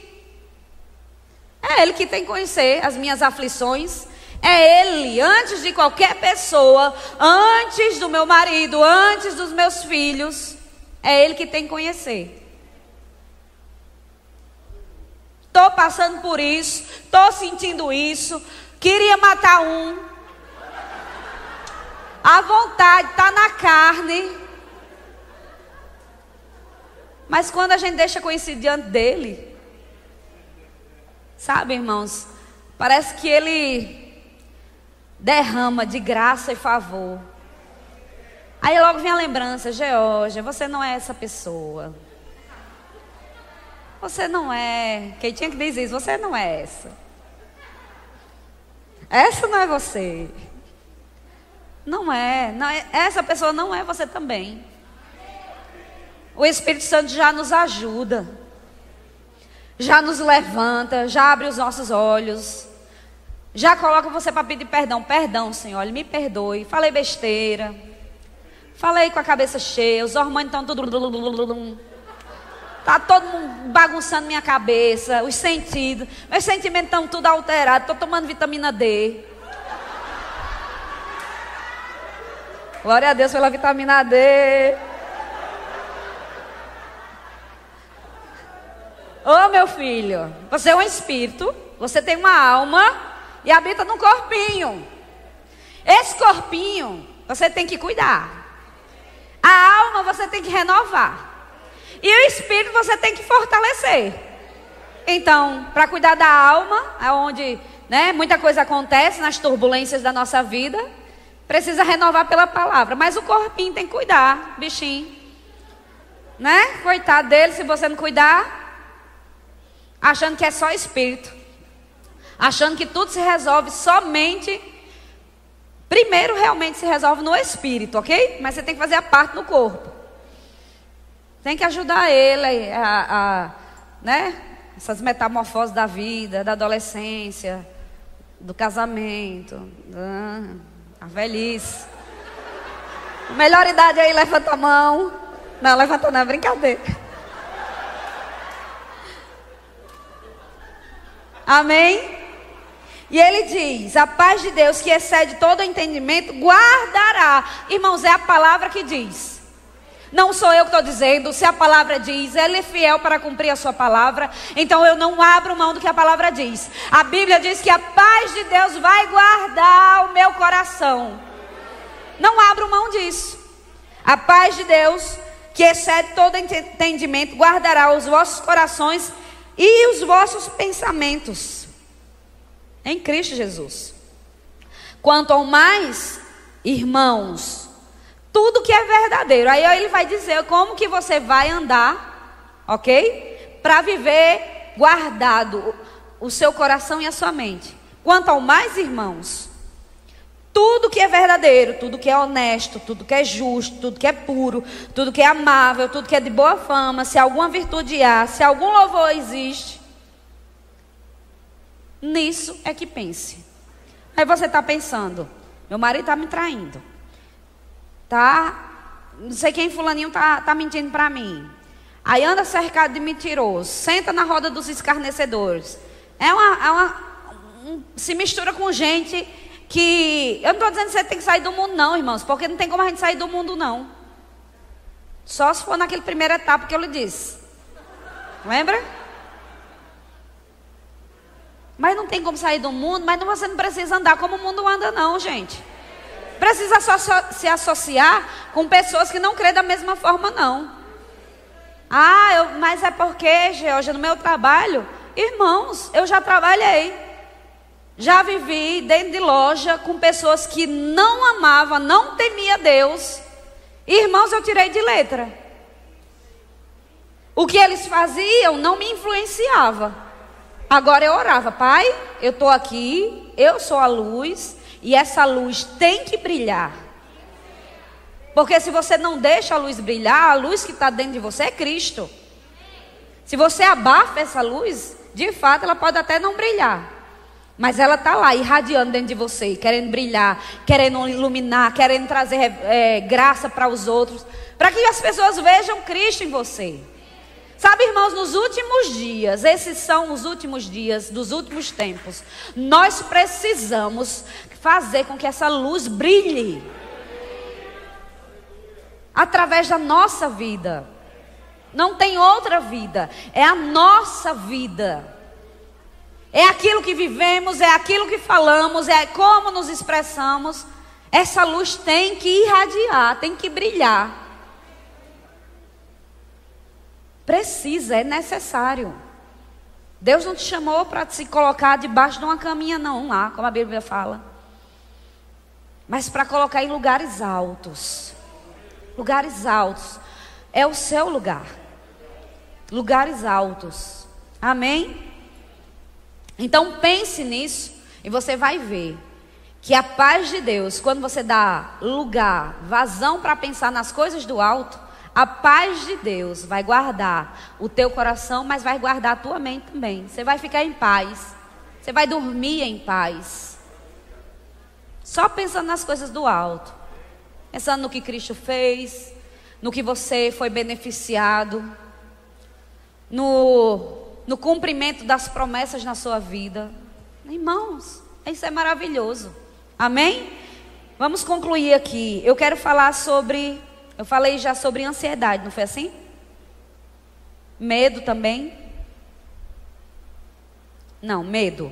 É Ele que tem que conhecer as minhas aflições. É Ele, antes de qualquer pessoa, antes do meu marido, antes dos meus filhos, é Ele que tem que conhecer. Estou passando por isso, estou sentindo isso, queria matar um. A vontade está na carne. Mas quando a gente deixa conhecido diante dele, sabe, irmãos, parece que ele derrama de graça e favor. Aí logo vem a lembrança: Georgia, você não é essa pessoa. Você não é. Quem tinha que dizer isso? Você não é essa. Essa não é você. Não é, essa pessoa não é você também. O Espírito Santo já nos ajuda, já nos levanta, já abre os nossos olhos, já coloca você para pedir perdão. Perdão, Senhor, me perdoe, falei besteira, falei com a cabeça cheia, os hormônios estão tudo, tá todo mundo bagunçando minha cabeça, os sentidos, meus sentimentos estão tudo alterados, estou tomando vitamina D. Glória a Deus pela vitamina D. Ô, meu filho, você é um espírito, você tem uma alma e habita num corpinho. Esse corpinho você tem que cuidar. A alma você tem que renovar. E o espírito você tem que fortalecer. Então, para cuidar da alma, é onde, né, muita coisa acontece nas turbulências da nossa vida. Precisa renovar pela palavra. Mas o corpinho tem que cuidar, bichinho. Né? Coitado dele, se você não cuidar. Achando que é só espírito. Achando que tudo se resolve somente. Primeiro realmente se resolve no espírito, ok? Mas você tem que fazer a parte no corpo. Tem que ajudar ele né? Essas metamorfoses da vida, da adolescência, do casamento, a velhice. Melhor idade aí, levanta a mão. Não, levanta não, é brincadeira. Amém? E ele diz, a paz de Deus que excede todo entendimento, guardará. Irmãos, é a palavra que diz. Não sou eu que estou dizendo, se a palavra diz, ela é fiel para cumprir a sua palavra, então eu não abro mão do que a palavra diz. A Bíblia diz que a paz de Deus vai guardar o meu coração. Não abro mão disso. A paz de Deus, que excede todo entendimento, guardará os vossos corações e os vossos pensamentos em Cristo Jesus. Quanto ao mais, irmãos, tudo que é verdadeiro. Aí ele vai dizer como que você vai andar, ok? Para viver guardado o seu coração e a sua mente. Quanto ao mais, irmãos, tudo que é verdadeiro, tudo que é honesto, tudo que é justo, tudo que é puro, tudo que é amável, tudo que é de boa fama, se alguma virtude há, se algum louvor existe, nisso é que pense. Aí você está pensando, meu marido está me traindo. Não sei quem fulaninho tá mentindo para mim. Aí anda cercado de mentiroso, senta na roda dos escarnecedores. Se mistura com gente que... Eu não estou dizendo que você tem que sair do mundo não, irmãos, porque não tem como a gente sair do mundo não. Só se for naquele primeira etapa que eu lhe disse. Lembra? Mas não tem como sair do mundo, mas você não precisa andar como o mundo anda não, gente. Precisa se associar com pessoas que não creem da mesma forma, não. Mas é porque, Georgia, no meu trabalho... Irmãos, eu já trabalhei. Já vivi dentro de loja com pessoas que não amavam, não temia Deus. Irmãos, eu tirei de letra. O que eles faziam não me influenciava. Agora eu orava. Pai, eu estou aqui, eu sou a luz... E essa luz tem que brilhar. Porque se você não deixa a luz brilhar, a luz que está dentro de você é Cristo. Se você abafa essa luz, de fato ela pode até não brilhar. Mas ela está lá, irradiando dentro de você, querendo brilhar, querendo iluminar, querendo trazer graça para os outros. Para que as pessoas vejam Cristo em você. Sabe, irmãos, nos últimos dias, esses são os últimos dias dos últimos tempos, nós precisamos fazer com que essa luz brilhe através da nossa vida. Não tem outra vida, é a nossa vida. É aquilo que vivemos, é aquilo que falamos, é como nos expressamos. Essa luz tem que irradiar, tem que brilhar. Precisa, é necessário. Deus não te chamou para se colocar debaixo de uma caminha não lá, como a Bíblia fala, mas para colocar em lugares altos. Lugares altos é o seu lugar. Lugares altos. Amém? Então pense nisso e você vai ver que a paz de Deus, quando você dá lugar, vazão para pensar nas coisas do alto, a paz de Deus vai guardar o teu coração, mas vai guardar a tua mente também. Você vai ficar em paz. Você vai dormir em paz. Só pensando nas coisas do alto. Pensando no que Cristo fez, no que você foi beneficiado, no cumprimento das promessas na sua vida. Irmãos, isso é maravilhoso. Amém? Vamos concluir aqui. Eu quero falar sobre... Eu falei já sobre ansiedade, não foi assim? Medo também? Não, medo.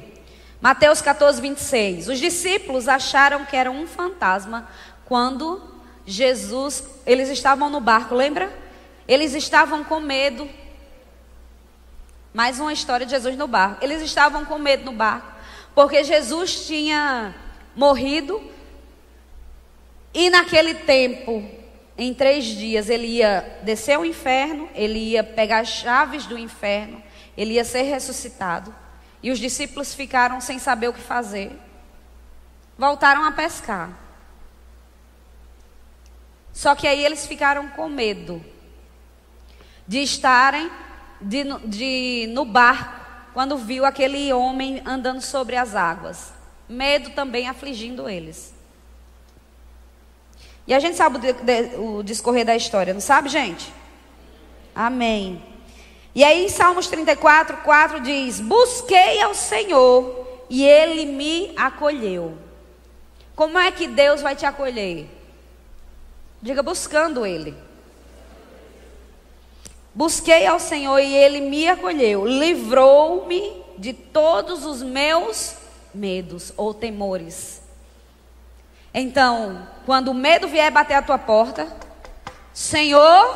Mateus 14, 26. Os discípulos acharam que era um fantasma quando Jesus... Eles estavam no barco, lembra? Eles estavam com medo. Mais uma história de Jesus no barco. Eles estavam com medo no barco, porque Jesus tinha morrido E naquele tempo, em 3 dias, ele ia descer ao inferno, ele ia pegar as chaves do inferno, ele ia ser ressuscitado. E os discípulos ficaram sem saber o que fazer. Voltaram a pescar. Só que aí eles ficaram com medo de estarem no barco quando viu aquele homem andando sobre as águas. Medo também afligindo eles. E a gente sabe o discorrer da história, não sabe, gente? Amém. E aí em Salmos 34, 4 diz: busquei ao Senhor e Ele me acolheu. Como é que Deus vai te acolher? Diga: buscando Ele. Busquei ao Senhor e Ele me acolheu, livrou-me de todos os meus medos ou temores. Então, quando o medo vier bater a tua porta, Senhor,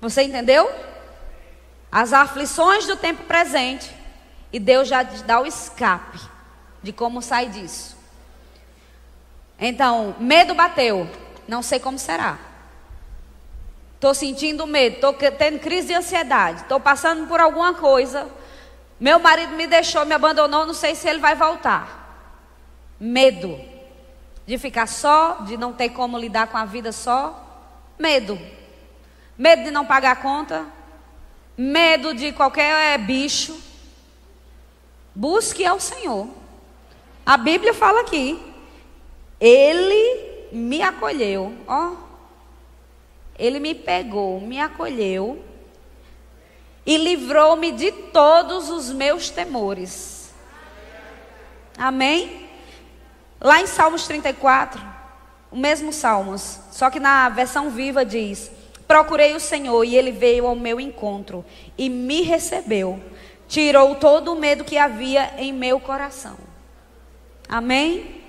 você entendeu? As aflições do tempo presente, e Deus já te dá o escape de como sair disso. Então, medo bateu, não sei como será. Estou sentindo medo, estou tendo crise de ansiedade, estou passando por alguma coisa. Meu marido me deixou, me abandonou, não sei se ele vai voltar. Medo de ficar só, de não ter como lidar com a vida só. Medo. Medo de não pagar a conta. Medo de qualquer bicho. Busque ao Senhor. A Bíblia fala aqui: Ele me acolheu. Ó. Ele me pegou, me acolheu e livrou-me de todos os meus temores. Amém? Lá em Salmos 34, o mesmo Salmos, só que na versão viva diz: procurei o Senhor e Ele veio ao meu encontro e me recebeu. Tirou todo o medo que havia em meu coração. Amém?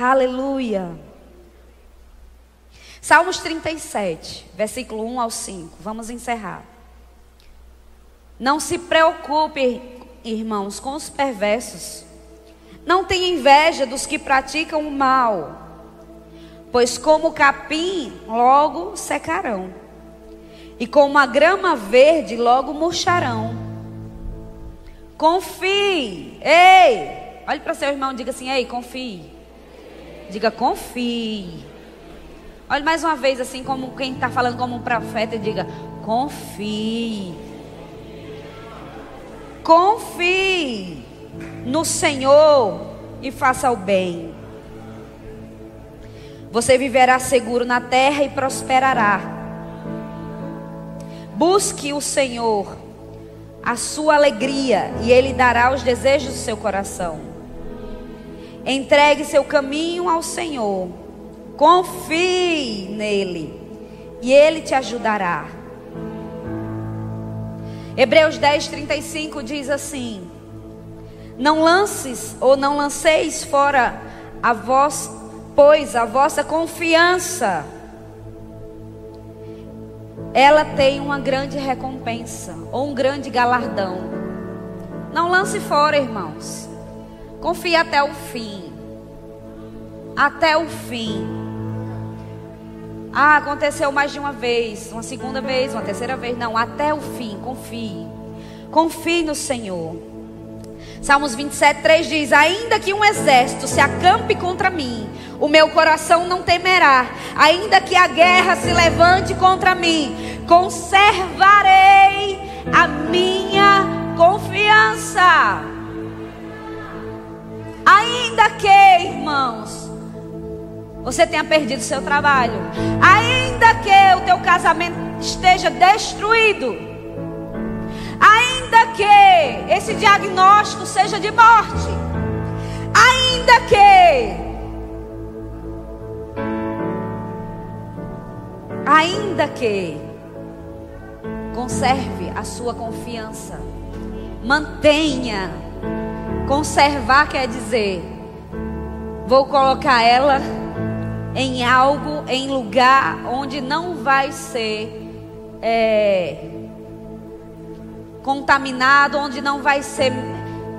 Aleluia. Salmos 37, versículo 1 ao 5. Vamos encerrar. Não se preocupe, irmãos, com os perversos. Não tenha inveja dos que praticam o mal, pois como o capim logo secarão, e como a grama verde logo murcharão. Confie. Ei, olhe para seu irmão e diga assim: ei, confie. Diga: confie. Olha mais uma vez, assim como quem está falando como um profeta, e diga: confie. Confie no Senhor e faça o bem. Você viverá seguro na terra e prosperará. Busque o Senhor, a sua alegria, e Ele dará os desejos do seu coração. Entregue seu caminho ao Senhor. Confie nele e Ele te ajudará. Hebreus 10:35 diz assim: não lanceis fora a vós, pois a vossa confiança, ela tem uma grande recompensa ou um grande galardão. Não lance fora, irmãos. Confie até o fim. Até o fim. Ah, aconteceu mais de uma vez, uma segunda vez, uma terceira vez. Não, até o fim, confie. Confie no Senhor. Salmos 27:3 diz: ainda que um exército se acampe contra mim, o meu coração não temerá. Ainda que a guerra se levante contra mim, conservarei a minha confiança. Ainda que, irmãos, você tenha perdido seu trabalho, ainda que o teu casamento esteja destruído, ainda que esse diagnóstico seja de morte, ainda que, conserve a sua confiança. Mantenha. Conservar quer dizer: vou colocar ela em algo, em lugar onde não vai ser contaminado, onde não vai ser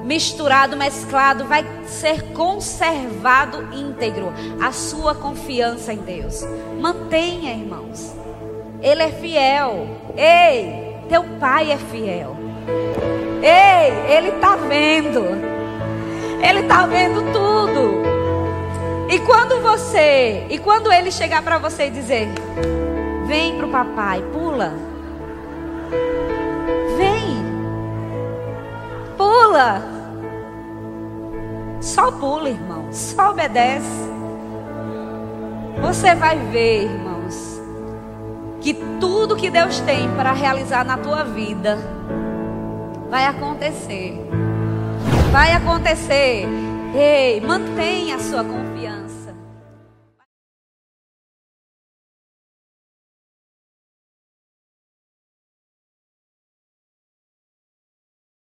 misturado, mesclado, vai ser conservado íntegro a sua confiança em Deus. Mantenha, irmãos. Ele é fiel. Ei, teu pai é fiel. Ei, ele está vendo. Ele está vendo tudo. E quando ele chegar para você e dizer: vem para o papai, pula. Vem. Pula. Só pula, irmão. Só obedece. Você vai ver, irmãos, que tudo que Deus tem para realizar na tua vida vai acontecer. Vai acontecer. Ei, mantenha a sua confiança.